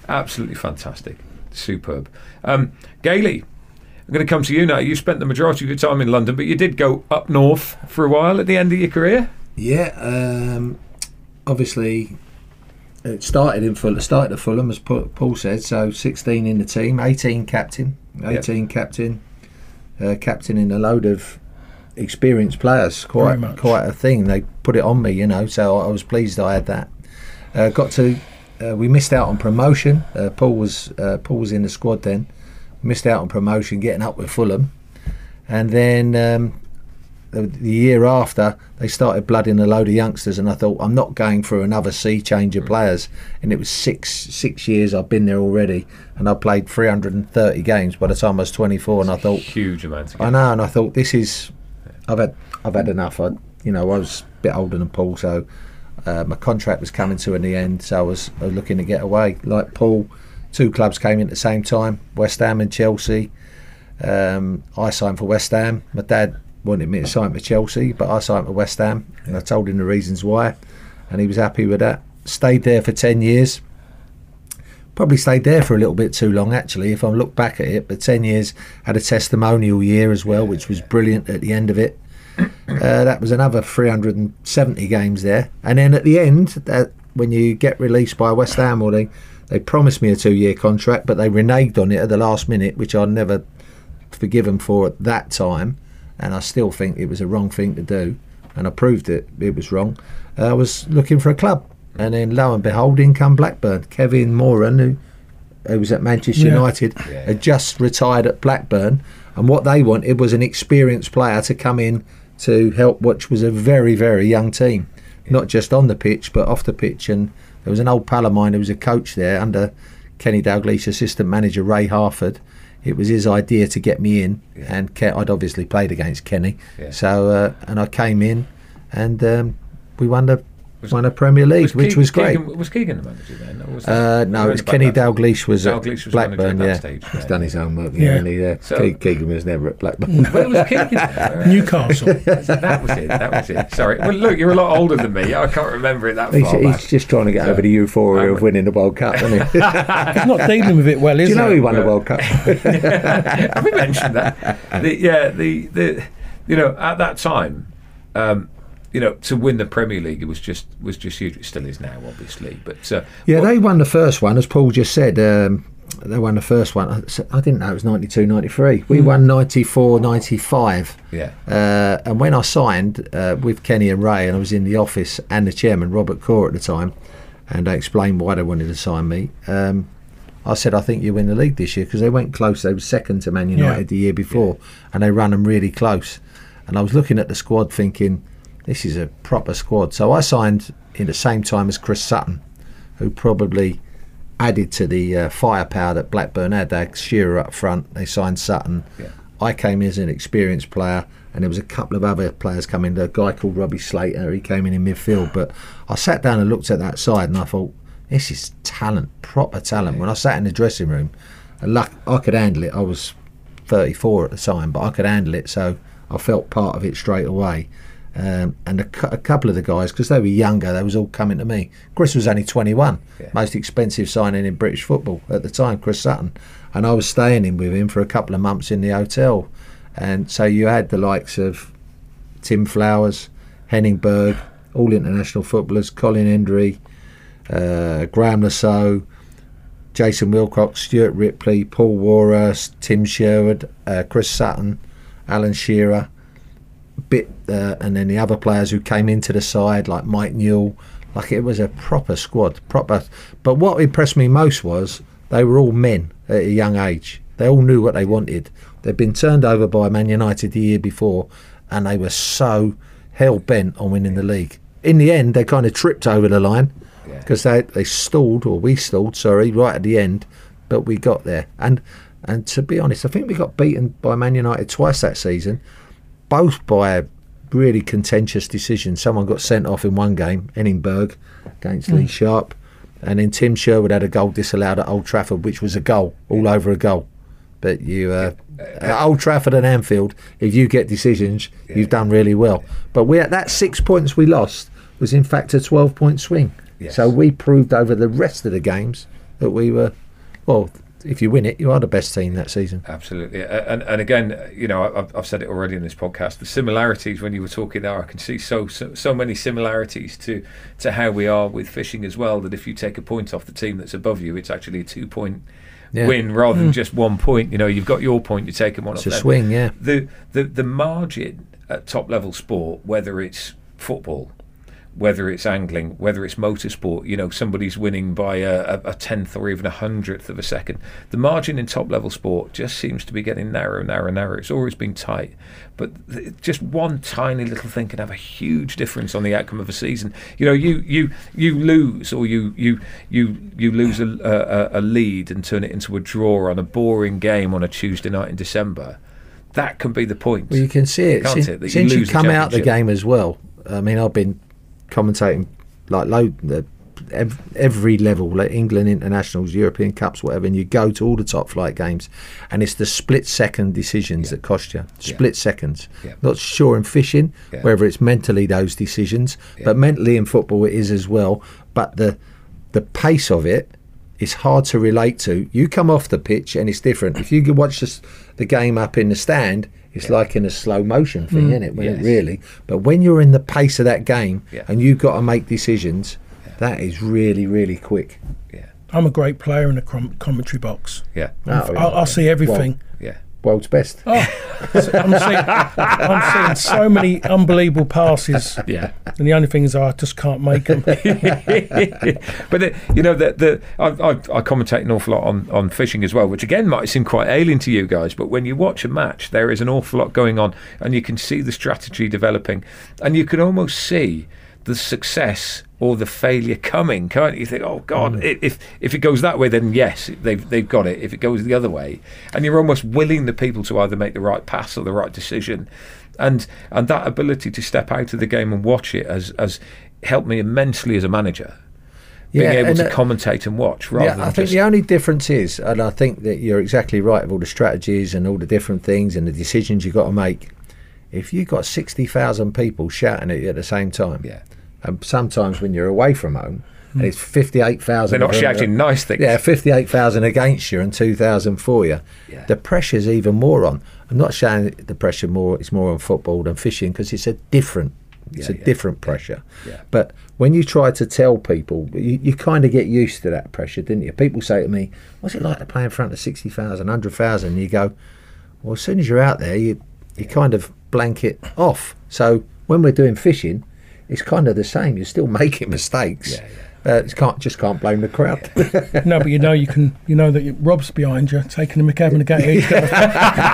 absolutely fantastic. Superb. Um, Gailey, I'm going to come to you now. You spent the majority of your time in London, but you did go up north for a while at the end of your career. Yeah, um, obviously it started in Fulham, started at Fulham, as Paul said. So sixteen in the team, eighteen captain, eighteen yep. captain, uh, captain in a load of experienced players. Quite quite a thing. They put it on me, you know. So I was pleased I had that. Uh, got to, uh, we missed out on promotion. Uh, Paul was uh, Paul was in the squad then. Missed out on promotion, getting up with Fulham, and then um, the, the year after they started blooding a load of youngsters, and I thought, I'm not going through another sea change of players. And it was six six years I've been there already, and I played three hundred thirty games by the time I was twenty-four. That's and I thought, huge amount of games. I know, and I thought, this is, I've had I've had enough. I you know I was a bit older than Paul, so uh, my contract was coming to an end, so I was, I was looking to get away, like Paul. Two clubs came in at the same time, West Ham and Chelsea. Um, I signed for West Ham. My dad wanted me to sign for Chelsea, but I signed for West Ham, and I told him the reasons why, and he was happy with that. Stayed there for ten years. Probably stayed there for a little bit too long, actually, if I look back at it, but ten years. Had a testimonial year as well, which was brilliant at the end of it. Uh, that was another three hundred seventy games there. And then at the end, that, when you get released by West Ham, or they... They promised me a two-year contract, but they reneged on it at the last minute, which I'll never forgive them for at that time. And I still think it was a wrong thing to do, and I proved it, it was wrong. Uh, I was looking for a club, and then lo and behold, in come Blackburn. Kevin Moran, who, who was at Manchester yeah. United, yeah. had just retired at Blackburn, and what they wanted was an experienced player to come in to help, which was a very, very young team, yeah. not just on the pitch, but off the pitch. And there was an old pal of mine who was a coach there under Kenny Dalglish, assistant manager Ray Harford. It was his idea to get me in, yeah. and Ke- I'd obviously played against Kenny. Yeah. So uh, and I came in, and um, we won the was, won a Premier League, was which Keegan, was great. Keegan, was Keegan the manager then? Or was that, uh, no, it was Kenny Dalglish was Dalglish at Blackburn. Was yeah, stage, he's done his own work. Yeah, and he, uh, so, Keegan was never at Blackburn. Where was Keegan? uh, Newcastle. That was it. That was it. Sorry. Well, look, you're a lot older than me. I can't remember it that he's, far. He's back. Just trying to get so, over the euphoria um, of winning the World Cup, isn't he? He's not dealing with it well, is he? Do you know it? He won well, the World Cup? Have we mentioned that? The, yeah. The the you know at that time. Um, You know, to win the Premier League, it was just was just huge. It still is now, obviously. But uh, yeah, they won the first one, as Paul just said. Um, they won the first one. I, I didn't know it was ninety-two, ninety-three. We mm. won ninety-four, ninety-five. Yeah. Uh, and when I signed uh, with Kenny and Ray, and I was in the office, and the chairman Robert Corr at the time, and they explained why they wanted to sign me. Um, I said, I think you win the league this year, because they went close. They were second to Man United yeah. the year before, yeah. and they ran them really close. And I was looking at the squad, thinking, this is a proper squad. So I signed in the same time as Chris Sutton, who probably added to the uh, firepower that Blackburn had. They had Shearer up front. They signed Sutton. Yeah. I came in as an experienced player, and there was a couple of other players coming. A guy called Robbie Slater, he came in in midfield. But I sat down and looked at that side, and I thought, this is talent, proper talent. Yeah. When I sat in the dressing room, luck, I could handle it. I was thirty-four at the time, but I could handle it, so I felt part of it straight away. Um, and a, a couple of the guys, because they were younger, they was all coming to me. Chris was only twenty-one, yeah. most expensive signing in British football at the time, Chris Sutton, and I was staying in with him for a couple of months in the hotel. And so you had the likes of Tim Flowers, Henning Berg, all international footballers, Colin Hendry, uh, Graham Lasso, Jason Wilcox, Stuart Ripley, Paul Walsh, Tim Sherwood, uh, Chris Sutton, Alan Shearer, bit uh, and then the other players who came into the side, like Mike Newell. Like, it was a proper squad, proper. But what impressed me most was they were all men at a young age. They all knew what they wanted. They'd been turned over by Man United the year before, and they were so hell bent on winning the league. In the end, they kind of tripped over the line, because yeah. they they stalled, or we stalled, sorry, right at the end. But we got there, and and to be honest, I think we got beaten by Man United twice that season. Both by a really contentious decision. Someone got sent off in one game, Henning Berg against mm. Lee Sharp, and then Tim Sherwood had a goal disallowed at Old Trafford, which was a goal, all over a goal. But you, uh, at Old Trafford and Anfield, if you get decisions, yeah. you've done really well. But we at that six points we lost was in fact a twelve-point swing. Yes. So we proved over the rest of the games that we were, well, if you win it, you are the best team that season. Absolutely. And and again, you know, I've, I've said it already in this podcast, the similarities when you were talking there, I can see so, so so many similarities to to how we are with fishing as well, that if you take a point off the team that's above you, it's actually a two point yeah. win rather mm. than just one point. You know, you've got your point, you're taking one it's off. It's a swing, yeah. The, the, the margin at top level sport, whether it's football, whether it's angling, whether it's motorsport, you know, somebody's winning by a, a tenth or even a hundredth of a second. The margin in top-level sport just seems to be getting narrower, narrower, narrower. It's always been tight. But th- just one tiny little thing can have a huge difference on the outcome of a season. You know, you you, you lose or you you you, you lose a, a, a lead and turn it into a draw on a boring game on a Tuesday night in December. That can be the point. Well, you can see it. Can't since it, that since you, lose you come the out the game as well. I mean, I've been commentating like load the every level, like England internationals, European cups, whatever, and you go to all the top flight games, and it's the split second decisions yeah. that cost you. Split yeah. seconds. Yeah. Not sure in fishing yeah. whether it's mentally those decisions, yeah. but mentally in football it is as well. But the the pace of it is hard to relate to. You come off the pitch and it's different. If you could watch this, the game up in the stand. It's yeah. like in a slow motion thing, mm. isn't it? When yes. it really, but when you're in the pace of that game yeah. and you've got to make decisions, yeah. that is really, really quick. Yeah, I'm a great player in the com- commentary box. Yeah, oh, f- yeah. I'll, I'll see everything. Well, yeah, world's best. Oh, I'm, seeing, I'm seeing so many unbelievable passes. Yeah, and the only thing is I just can't make them. But the, you know, the, the I, I, I commentate an awful lot on, on fishing as well, which again might seem quite alien to you guys. But when you watch a match, there is an awful lot going on, and you can see the strategy developing, and you can almost see the success or the failure coming, can't you? You think, oh God, mm. if if it goes that way, then yes, they've they've got it. If it goes the other way, and you're almost willing the people to either make the right pass or the right decision, and and that ability to step out of the game and watch it has has helped me immensely as a manager, being yeah, able to uh, commentate and watch. Rather, yeah, than I think just the only difference is, and I think that you're exactly right with all the strategies and all the different things and the decisions you've got to make. If you've got sixty thousand people shouting at you at the same time, yeah. and sometimes when you're away from home, and it's fifty-eight thousand... They're not shouting them, nice things. Yeah, fifty-eight thousand against you and two thousand for you. Yeah. The pressure's even more on. I'm not saying the pressure more is more on football than fishing, because it's a different it's yeah, a yeah, different pressure. Yeah, yeah. But when you try to tell people, you, you kind of get used to that pressure, didn't you? People say to me, what's it like to play in front of sixty thousand, one hundred thousand? And you go, well, as soon as you're out there, you, you yeah. kind of blanket off. So when we're doing fishing, it's kind of the same. You're still making mistakes. Yeah, yeah. Uh, you can't just can't blame the crowd. Yeah. No, but you know you can. You know that you, Rob's behind you, taking the McCabe and the gate.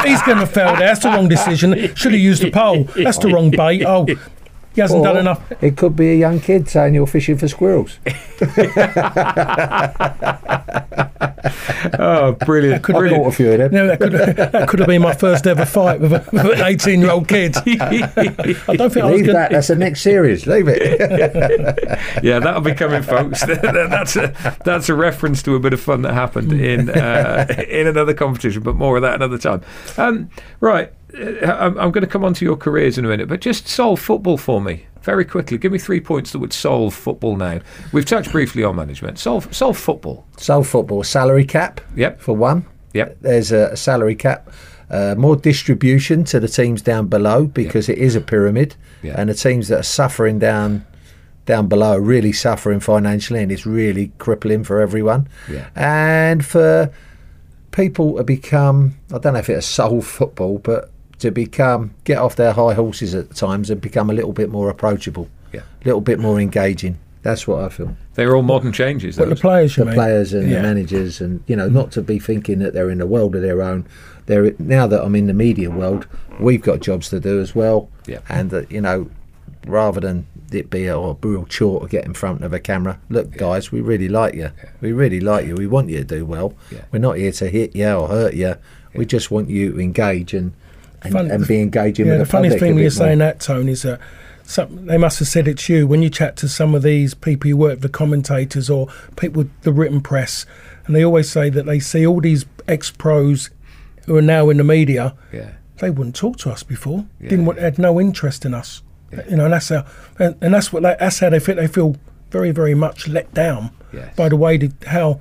He's going to fail there. That's the wrong decision. Should have used the pole. That's the wrong bait. Oh, he hasn't or done enough. It could be a young kid saying you're fishing for squirrels. Oh, brilliant! I could have bought a few of them. No, that could that could have been my first ever fight with, a, with an eighteen-year-old kid. I don't think Leave I was that. That's the next series. Leave it. Yeah, that'll be coming, folks. That's a that's a reference to a bit of fun that happened in uh, in another competition, but more of that another time. Um, right. I'm going to come on to your careers in a minute, but just solve football for me very quickly. Give me three points that would solve football now. We've touched briefly on management. Solve solve football. Solve football. Salary cap. Yep. For one. Yep. There's a salary cap. Uh, more distribution to the teams down below, because yep. it is a pyramid, yep. and the teams that are suffering down down below are really suffering financially, and it's really crippling for everyone. Yep. And for people to become, I don't know if it's solve football, but to become, get off their high horses at times and become a little bit more approachable, yeah. a little bit more engaging. That's what I feel. They're all modern changes. But the players, you the mean? players and yeah. the managers, and you know, mm. not to be thinking that they're in a world of their own. They're now that I'm in the media world, we've got jobs to do as well, yeah. and that you know, rather than it be a, a real chore to get in front of a camera. Look, yeah. guys, we really like you. Yeah. We really like you. We want you to do well. Yeah. We're not here to hit you or hurt you. Yeah. We just want you to engage and. And, Fun, and be engaging yeah, with the, the funniest thing when you're saying that, Tony, is that some, they must have said it to you when you chat to some of these people who work for commentators or people with the written press, and they always say that they see all these ex-pros who are now in the media. Yeah, they wouldn't talk to us before. Yeah, didn't yeah. had no interest in us. Yeah. You know, and that's how and, and that's what they, that's how they feel. They feel very, very much let down yes. by the way that how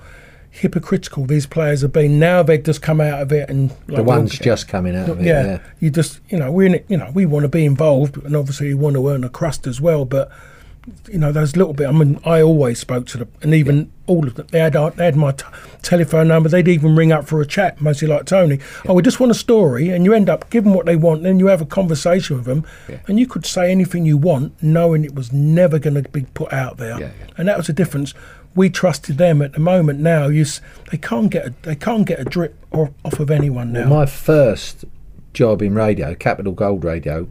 hypocritical these players have been. Now they've just come out of it, and like, the ones just coming out of it. Yeah, yeah. You just, you know, we're in it, you know, we want to be involved, and obviously you want to earn a crust as well. But you know, those little bit. I mean, I always spoke to them, and even yeah. all of them. They had, they had my t- telephone number. They'd even ring up for a chat, mostly like Tony. Yeah. Oh, we just want a story, and you end up giving what they want. Then you have a conversation with them, yeah. and you could say anything you want, knowing it was never going to be put out there. Yeah, yeah. And that was the difference. We trusted them. At the moment now, you s- they can't get a, they can't get a drip or, off of anyone now. Well, my first job in radio, Capital Gold Radio,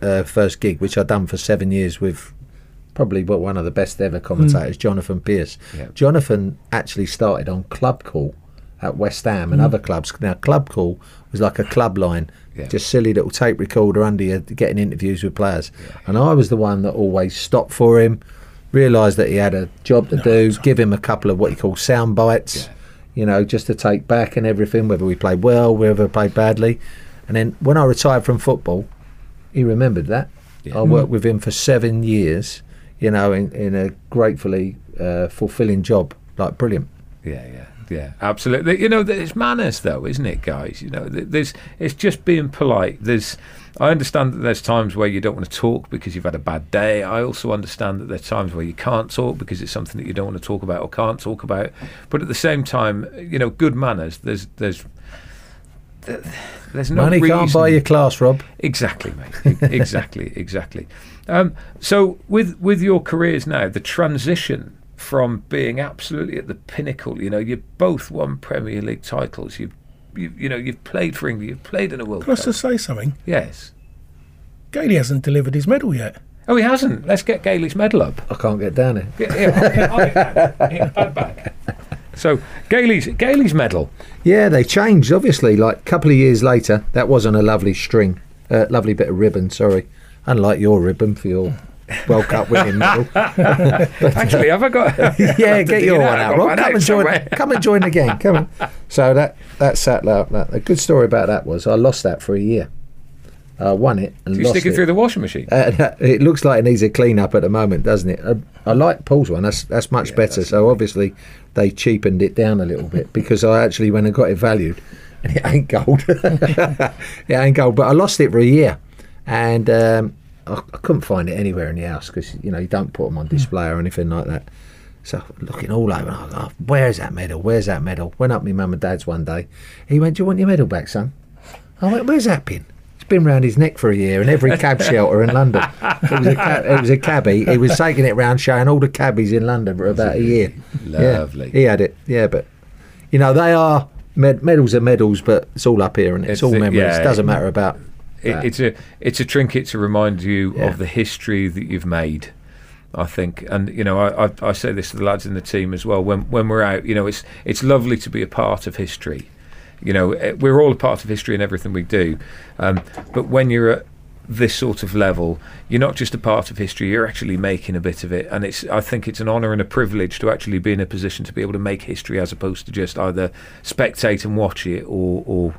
uh, first gig, which I done for seven years with. Probably but one of the best ever commentators, mm. Jonathan Pierce. Yeah. Jonathan actually started on Club Call at West Ham and mm. other clubs. Now, Club Call was like a club line, yeah. just silly little tape recorder under you, getting interviews with players. Yeah. And I was the one that always stopped for him, realised that he had a job to no, do, sorry. give him a couple of what you call sound bites, yeah. you know, just to take back and everything, whether we played well, whether we played badly. And then when I retired from football, he remembered that. Yeah. I worked mm. with him for seven years. You know, in, in a gratefully uh, fulfilling job, like brilliant. Yeah, yeah, yeah, absolutely. You know, it's manners, though, isn't it, guys? You know, there's it's just being polite. There's, I understand that there's times where you don't want to talk because you've had a bad day. I also understand that there's times where you can't talk because it's something that you don't want to talk about or can't talk about. But at the same time, you know, good manners. There's, there's. There's no money reason. Can't buy your class, Rob. Exactly, mate. exactly, exactly. Um, so with with your careers now, the transition from being absolutely at the pinnacle, you know, you've both won Premier League titles. You've, you, you know, you've played for England. You've played in a World Cup. Can I just say something? Yes. Gailey hasn't delivered his medal yet. Oh, he hasn't. Let's get Gailey's medal up. I can't get down here. Here, here I'll get back. Here, I'll back. So Gailey's Gailey's medal. Yeah, they changed obviously. Like a couple of years later, that wasn't a lovely string, uh, lovely bit of ribbon. Sorry, unlike your ribbon for your World Cup winning medal. But, actually, have I got? yeah, get your one out, Rob. Come and join. Come and join again. Come on. So that that sat like that. A good story about that was I lost that for a year. I won it and so you lost it. You stick it through the washing machine. Uh, it looks like it needs a clean up at the moment, doesn't it? I, I like Paul's one. That's that's much yeah, better. That's so obviously they cheapened it down a little bit because I actually went and got it valued, and it ain't gold. it ain't gold. But I lost it for a year, and um, I, I couldn't find it anywhere in the house because you know you don't put them on display or anything like that. So looking all over, and I was like, where's that medal? Where's that medal? Went up my mum and dad's one day. He went, "Do you want your medal back, son?" I went, "Where's that pin?" Been round his neck for a year in every cab shelter in London. It was, a cab, it was a cabbie. He was taking it round, showing all the cabbies in London for about a year. Lovely. Yeah, he had it. Yeah, but you know they are med- medals are medals, but it's all up here and it's, it's all the, memories. Yeah, it doesn't it, matter about. It, it's a it's a trinket to remind you yeah. of the history that you've made. I think, and you know, I, I I say this to the lads in the team as well. When when we're out, you know, it's it's lovely to be a part of history. You know, we're all a part of history in everything we do. Um, but when you're at this sort of level, you're not just a part of history, you're actually making a bit of it. And it's I think it's an honour and a privilege to actually be in a position to be able to make history as opposed to just either spectate and watch it or, or,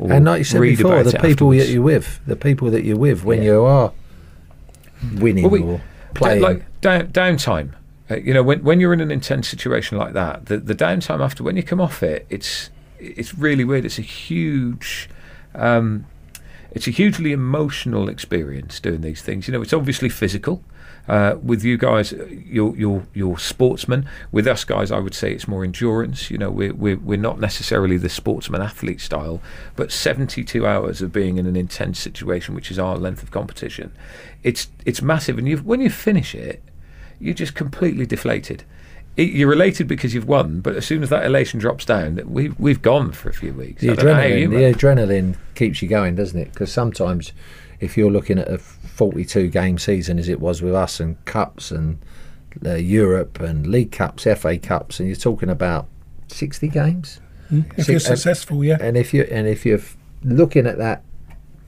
or and like you said read before, about the people afterwards. that you're with, the people that you're with when yeah. you are winning well, we, or playing. Like down, downtime. Uh, you know, when, when you're in an intense situation like that, the, the downtime after, when you come off it, it's... It's really weird. It's a huge, um, it's a hugely emotional experience doing these things. You know, it's obviously physical. Uh, with you guys, you're you're you're sportsmen. With us guys, I would say it's more endurance. You know, we're we're we're not necessarily the sportsman athlete style, but seventy-two hours of being in an intense situation, which is our length of competition, it's it's massive. And you when you finish it, you're just completely deflated. You're elated because you've won, but as soon as that elation drops down, we've, we've gone for a few weeks. The, adrenaline, the adrenaline keeps you going, doesn't it? Because sometimes if you're looking at a forty-two game season, as it was with us, and Cups and uh, Europe and League Cups, F A Cups, and you're talking about sixty games. Mm. If so, you're successful, yeah. And if, you, and if you're looking at that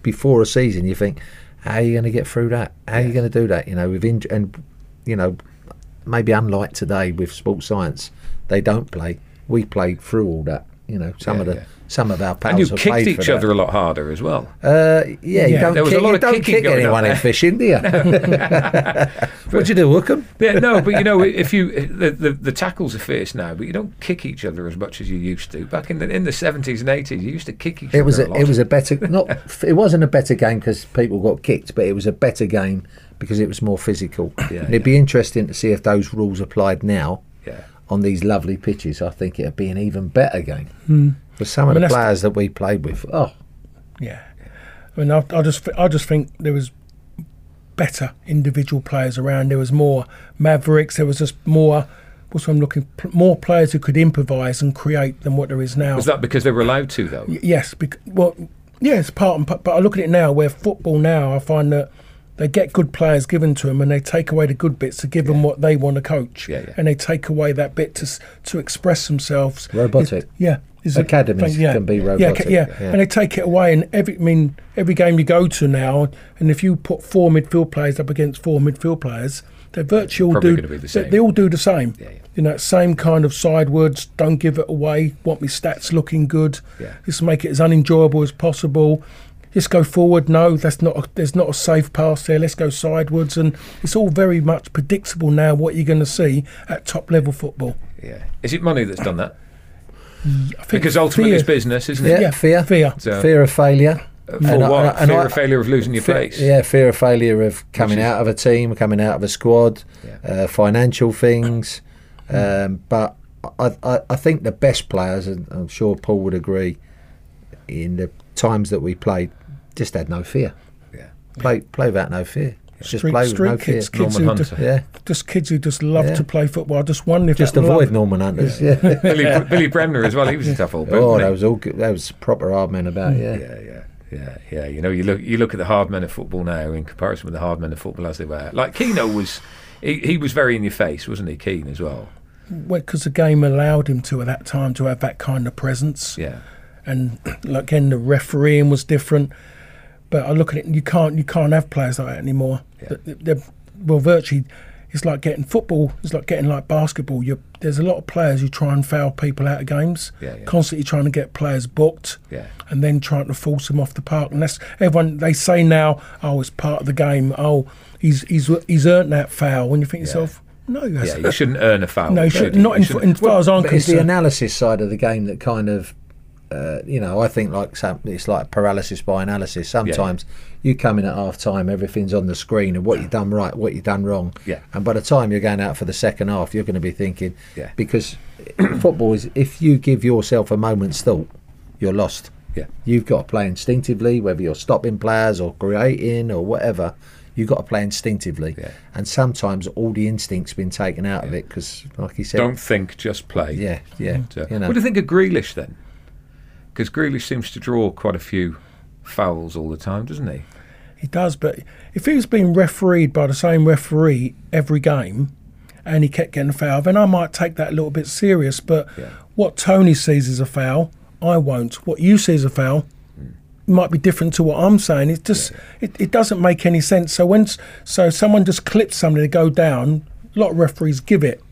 before a season, you think, how are you going to get through that? How are yeah. you going to do that? You know, with inj- and, you know... Maybe unlike today with sports science, they don't play. We played through all that. you know, some yeah, of the yeah. some of our pals. And you have kicked each other that. a lot harder as well. Uh, yeah, yeah, you don't there was kick, a lot of don't kicking kick going anyone in fishing, do you? What'd you do, hook them? Yeah, no, but you know, if you the, the the tackles are fierce now, but you don't kick each other as much as you used to. Back in the in the seventies and eighties, you used to kick each it other. It was a, a lot. It was a better not. It wasn't a better game because people got kicked, but it was a better game because it was more physical. Yeah, it'd yeah. be interesting to see if those rules applied now. Yeah. On these lovely pitches, I think it'd be an even better game. Mm. But some of I mean, the players that we played with, oh, yeah. I mean, I, I just, I just think there was better individual players around. There was more mavericks. There was just more. What's I'm looking more players who could improvise and create than what there is now. Was that because they were allowed to though? Y yes. Because, well, yes, yeah, part and part. But I look at it now, where football now, I find that. They get good players given to them, and they take away the good bits to give yeah. them what they want to coach, yeah, yeah. and they take away that bit to to express themselves. Robotic, it's, yeah. It's Academies a, yeah. can be robotic, yeah, yeah. yeah, and they take it away. And every, I mean, every game you go to now, and if you put four midfield players up against four midfield players, they virtually all do. Be the same. They, they all do the same. Yeah, yeah. You know, same kind of sidewards. Don't give it away. Want me stats looking good. Yeah. Just make it as unenjoyable as possible. Just go forward. No, that's not. A, there's not a safe pass there. Let's go sidewards, and it's all very much predictable now. What you're going to see at top level football. Yeah, is it money that's done that? I think because ultimately fear. It's business, isn't it? Yeah, yeah. fear, fear, so, fear of failure. For and what? I, and fear I, of failure of losing your fear, place. Yeah, fear of failure of coming is, out of a team, coming out of a squad, yeah. uh, financial things. Um, but I, I, I think the best players, and I'm sure Paul would agree, in the times that we played. Just had no fear. Yeah. Play play without no fear. Yeah. Just street, play with no kids, fear. Kids Norman Hunter. Do, yeah. Just kids who just love yeah. to play football. I just wonder if just avoid love. Norman Hunters. Yeah. Yeah. Billy, Billy Bremner as well. He was a tough old boy. Oh, that was all. Good. That was proper hard men about. Yeah. Yeah. Yeah. Yeah. Yeah. You know, you look you look at the hard men of football now in comparison with the hard men of football as they were. Like Keane was, he, he was very in your face, wasn't he? Keane as well. Well, because the game allowed him to at that time to have that kind of presence. Yeah. And like again, the refereeing was different. But I look at it, and you can't you can't have players like that anymore. Yeah. They're, they're, well, virtually, it's like getting football. It's like getting like basketball. You're, there's a lot of players who try and foul people out of games. Yeah, yeah. Constantly trying to get players booked. Yeah. And then trying to force them off the park. And that's everyone. They say now, oh, it's part of the game. Oh, he's he's he's earned that foul. When you think yeah. yourself. No, yeah, you shouldn't earn a foul. No, you should not. You in, in well, far as I'm concerned, it's the analysis side of the game that kind of. Uh, you know, I think like some, it's like paralysis by analysis. Sometimes yeah. you come in at half time, everything's on the screen, and what yeah. you've done right, what you've done wrong. Yeah. And by the time you're going out for the second half, you're going to be thinking, yeah. because football is, if you give yourself a moment's thought, you're lost. Yeah. You've got to play instinctively, whether you're stopping players or creating or whatever. You've got to play instinctively, yeah. and sometimes all the instinct's been taken out yeah. of it because, like he said, don't think, just play. Yeah, yeah. So, you know. What do you think of Grealish then? Because Grealish seems to draw quite a few fouls all the time, doesn't he? He does, but if he was being refereed by the same referee every game and he kept getting a foul, then I might take that a little bit serious. But yeah. what Tony sees as a foul, I won't. What you see as a foul mm. might be different to what I'm saying. It just yeah, yeah. It, it doesn't make any sense. So when so someone just clips somebody to go down, a lot of referees give it.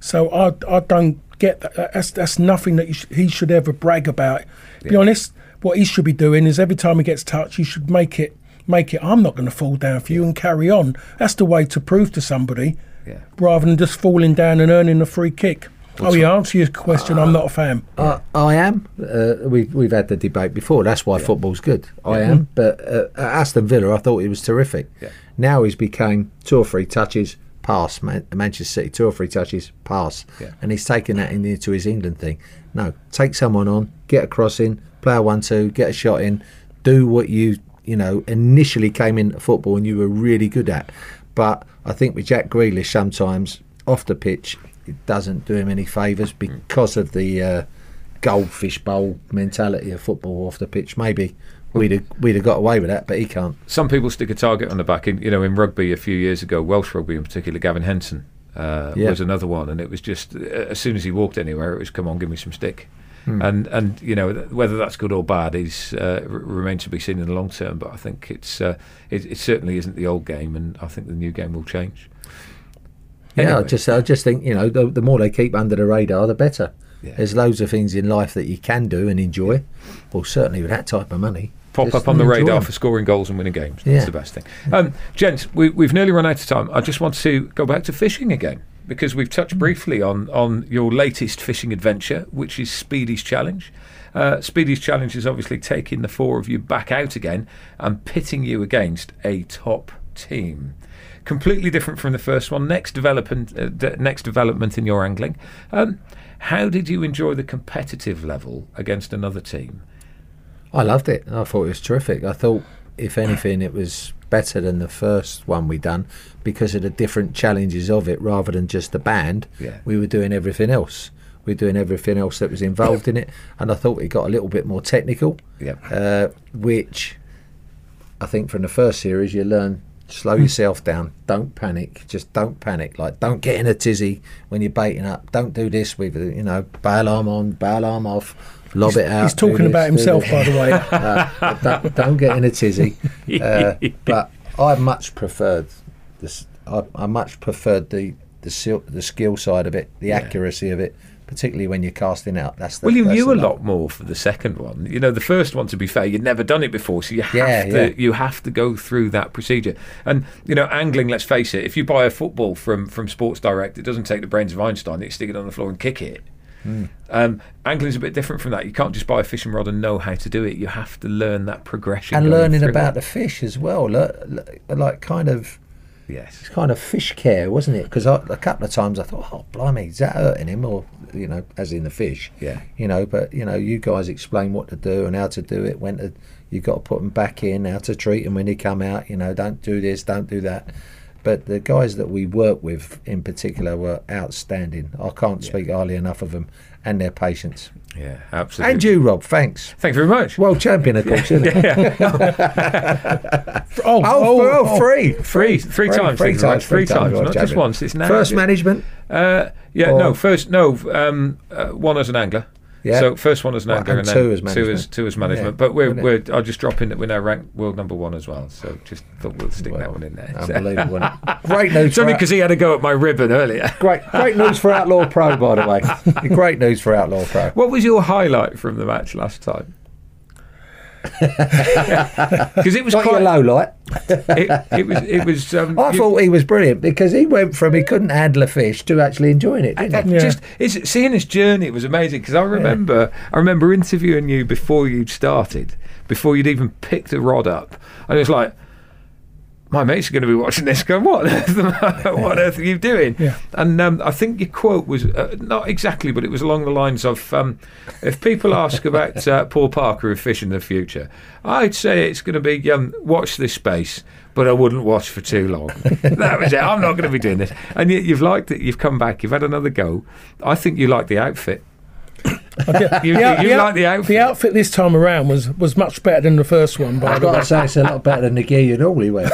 So I I don't get that. That's, that's nothing that you sh he should ever brag about. Yeah. Be honest, what he should be doing is every time he gets touched, he should make it, make it, I'm not going to fall down for you and carry on. That's the way to prove to somebody yeah. rather than just falling down and earning a free kick. What's oh, yeah, answer your question. Uh, I'm not a fan. Uh, I am. Uh, we, we've had the debate before. That's why yeah. football's good. I yeah. am. But uh, at Aston Villa, I thought he was terrific. Yeah. Now he's become two or three touches, pass. Man Manchester City, two or three touches, pass. Yeah. And he's taken that in into his England thing. No, take someone on, get a cross in, play a one two, get a shot in, do what you, you know, initially came into football and you were really good at. But I think with Jack Grealish sometimes, off the pitch, it doesn't do him any favours because of the uh, goldfish bowl mentality of football off the pitch. Maybe we'd have, we'd have got away with that, but he can't. Some people stick a target on the back. In, you know, in rugby a few years ago, Welsh rugby in particular, Gavin Henson. Uh, yeah. was another one, and it was just uh, as soon as he walked anywhere, it was come on, give me some stick, mm. and and you know th whether that's good or bad is uh, remains to be seen in the long term. But I think it's uh, it, it certainly isn't the old game, and I think the new game will change. Anyway. Yeah, I just I just think you know the, the more they keep under the radar, the better. Yeah. There's loads of things in life that you can do and enjoy. Well, certainly with that type of money. Pop just up on the radar them. For scoring goals and winning games. That's yeah. the best thing. Um, gents, we, we've nearly run out of time. I just want to go back to fishing again, because we've touched briefly on, on your latest fishing adventure, which is Speedy's Challenge. Uh, Speedy's Challenge is obviously taking the four of you back out again and pitting you against a top team. Completely different from the first one. Next development, uh, de- next development in your angling. Um, how did you enjoy the competitive level against another team? I loved it. I thought it was terrific. I thought, if anything, it was better than the first one we done because of the different challenges of it. Rather than just the band, yeah. we were doing everything else. We were doing everything else that was involved in it, and I thought it got a little bit more technical. Yeah. Uh, which I think from the first series you learn. Slow yourself down. Don't panic. Just don't panic. Like, don't get in a tizzy when you're baiting up. Don't do this with, you know, bail arm on, bail arm off, lob he's, it out. He's talking this, about himself, by the way. uh, don't, don't get in a tizzy. Uh, but I much preferred this. I, I much preferred the the, the skill side of it, the yeah. accuracy of it. Particularly when you're casting out. That's the, well, you that's knew a lot. lot more for the second one. You know, the first one, to be fair, you'd never done it before, so you have yeah, to yeah. you have to go through that procedure. And you know, angling. Let's face it. If you buy a football from from Sports Direct, it doesn't take the brains of Einstein. You stick it on the floor and kick it. Mm. Um, angling's a bit different from that. You can't just buy a fishing rod and know how to do it. You have to learn that progression and learning about it. The fish as well. Like, like kind of. Yes, it's kind of fish care, wasn't it? Because a couple of times I thought, oh, blimey, is that hurting him? Or, you know, as in the fish. Yeah. You know, but, you know, you guys explain what to do and how to do it, when to, you've got to put them back in, how to treat them when they come out, you know, don't do this, don't do that. But the guys that we work with in particular were outstanding. I can't speak yeah. highly enough of them and their patience. Yeah, absolutely. And you, Rob, thanks. Thanks very much. World champion, of course, isn't it? Yeah. oh, oh, oh, oh, free. Free, three, three times. Three times, three times, not just once. It's now. First management? Uh, yeah, no, first, no, um, uh, one as an angler. Yeah. So first one as an well, angler and, and two then as management. two as two as management. Yeah. But we're we're I'll just drop in that we're now ranked world number one as well. So just thought we'll stick well, that one in there. Unbelievable. Great news. It's only because he had a go at my ribbon earlier. Great great news for Outlaw Pro, by the way. Great news for Outlaw Pro. What was your highlight from the match last time? Because it was Not quite a low light. it, it was. It was. Um, I you, thought he was brilliant because he went from he couldn't handle a fish to actually enjoying it. Didn't I, he? Yeah. Just it's, seeing his journey was amazing because I remember yeah. I remember interviewing you before you'd started, before you'd even picked the rod up, and it was like, my mates are going to be watching this going, what on earth, what on earth are you doing? Yeah. And um, I think your quote was, uh, not exactly, but it was along the lines of, um, if people ask about uh, Paul Parker of Fish in the Future, I'd say it's going to be, um, watch this space, but I wouldn't watch for too long. That was it. I'm not going to be doing this. And yet you've liked it. You've come back. You've had another go. I think you like the outfit. Okay. You, the, you the, like the outfit? The outfit this time around was, was much better than the first one. By I've got way. to say, it's a lot better than the gear you normally wear.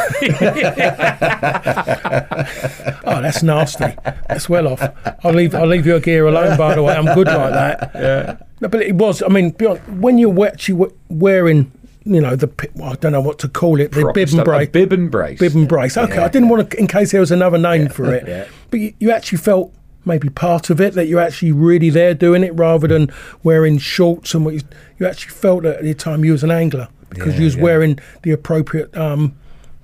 Oh, that's nasty. That's well off. I'll leave I'll leave your gear alone, by the way. I'm good like that. Yeah. No, but it was, I mean, beyond, when you're actually wearing, you know, the, well, I don't know what to call it, the Prop, bib and brace. Bib and brace. Bib and brace. Okay, yeah. I didn't want to, in case there was another name yeah. for it. Yeah. But you, you actually felt maybe part of it, that you're actually really there doing it rather than wearing shorts and what you, you actually felt at the time you was an angler because yeah, you was yeah. wearing the appropriate um,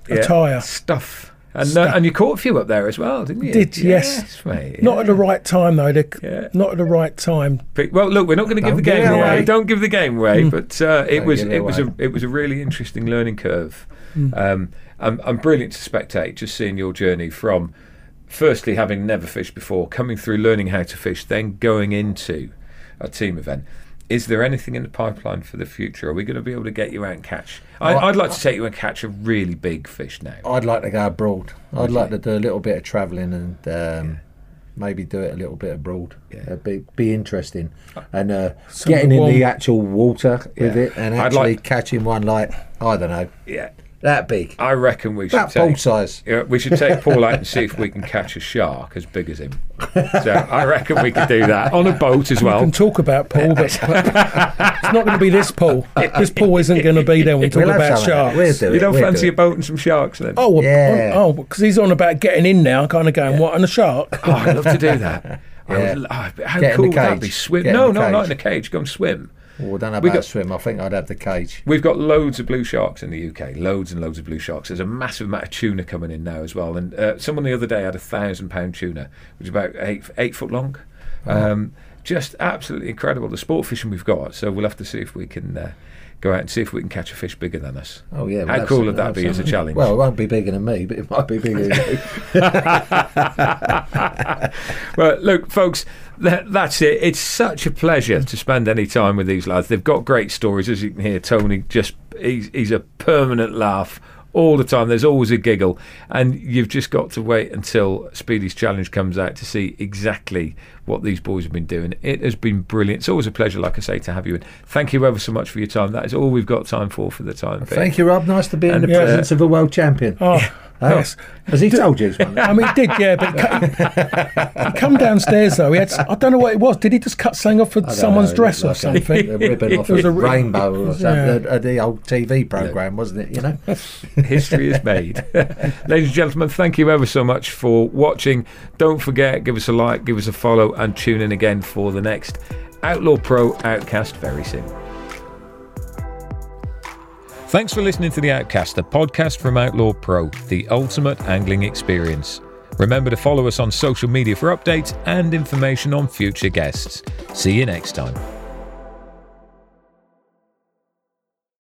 yeah. attire. Stuff. And Stuff. Uh, and you caught a few up there as well, didn't you? Did, yes. yes mate, yeah. Not at the right time, though. Yeah. Not at the give the game away. Well, look, we're not going to give the game away. Don't give the game away. Mm. But uh, it, was, it, it, was a, it was a really interesting learning curve. Mm. Um, and, and brilliant to spectate, just seeing your journey from... Firstly, having never fished before, coming through, learning how to fish, then going into a team event. Is there anything in the pipeline for the future? Are we going to be able to get you out and catch? I, I, I'd like I, to take you and catch a really big fish now. I'd like to go abroad. Okay. I'd like to do a little bit of travelling and um, yeah. maybe do it a little bit abroad. Yeah. It'd be, be interesting. And uh, getting in the actual water yeah. with it and actually like catching one, like, I don't know. Yeah. That big. I reckon we should that take... That size. You know, we should take Paul out and see if we can catch a shark as big as him. So I reckon we could do that. On a boat as well. We can talk about Paul, but it's not going to be this Paul. This Paul isn't going to be there when we talk we'll about sharks. Like we'll you don't we'll fancy a boat and some sharks then? Oh, well, yeah. on, oh, because he's on about getting in now, kind of going, yeah. what, and a shark? Oh, I'd love to do that. Yeah. I was, oh, how Get cool would that be? Swim? Get no, no, not in a cage. Go and swim. Well, I don't know about got, swim. I think I'd have the cage. We've got loads of blue sharks in the U K. Loads and loads of blue sharks. There's a massive amount of tuna coming in now as well. And uh, someone the other day had a thousand pound tuna, which is about eight eight foot long. Oh. Um, just absolutely incredible. The sport fishing we've got. So we'll have to see if we can. Uh, Go out and see if we can catch a fish bigger than us. Oh yeah! Well, how cool would that be as a challenge? Well, it won't be bigger than me, but it might be bigger than you. Well, look, folks, that, that's it. It's such a pleasure to spend any time with these lads. They've got great stories, as you can hear. Tony, just he's, he's a permanent laugh all the time. There's always a giggle, and you've just got to wait until Speedy's Challenge comes out to see exactly what these boys have been doing. It has been brilliant. It's always a pleasure, like I say, to have you in. Thank you ever so much for your time. That is all we've got time for for the time being. Thank you, Rob. Nice to be and in the presence uh, of a world champion. Oh, oh. Yes. Has he did, told you? I mean, he did, yeah, but he, he come downstairs though. He had, I don't know what it was. Did he just cut something off for someone's know, dress or like something? A, a ribbon off a rainbow or something. Yeah. The, the old T V programme, yeah. Wasn't it? You know, history is made. Ladies and gentlemen, thank you ever so much for watching. Don't forget, give us a like, give us a follow, and tune in again for the next Outlaw Pro Outcast very soon. Thanks for listening to The Outcast, the podcast from Outlaw Pro, the ultimate angling experience. Remember to follow us on social media for updates and information on future guests. See you next time.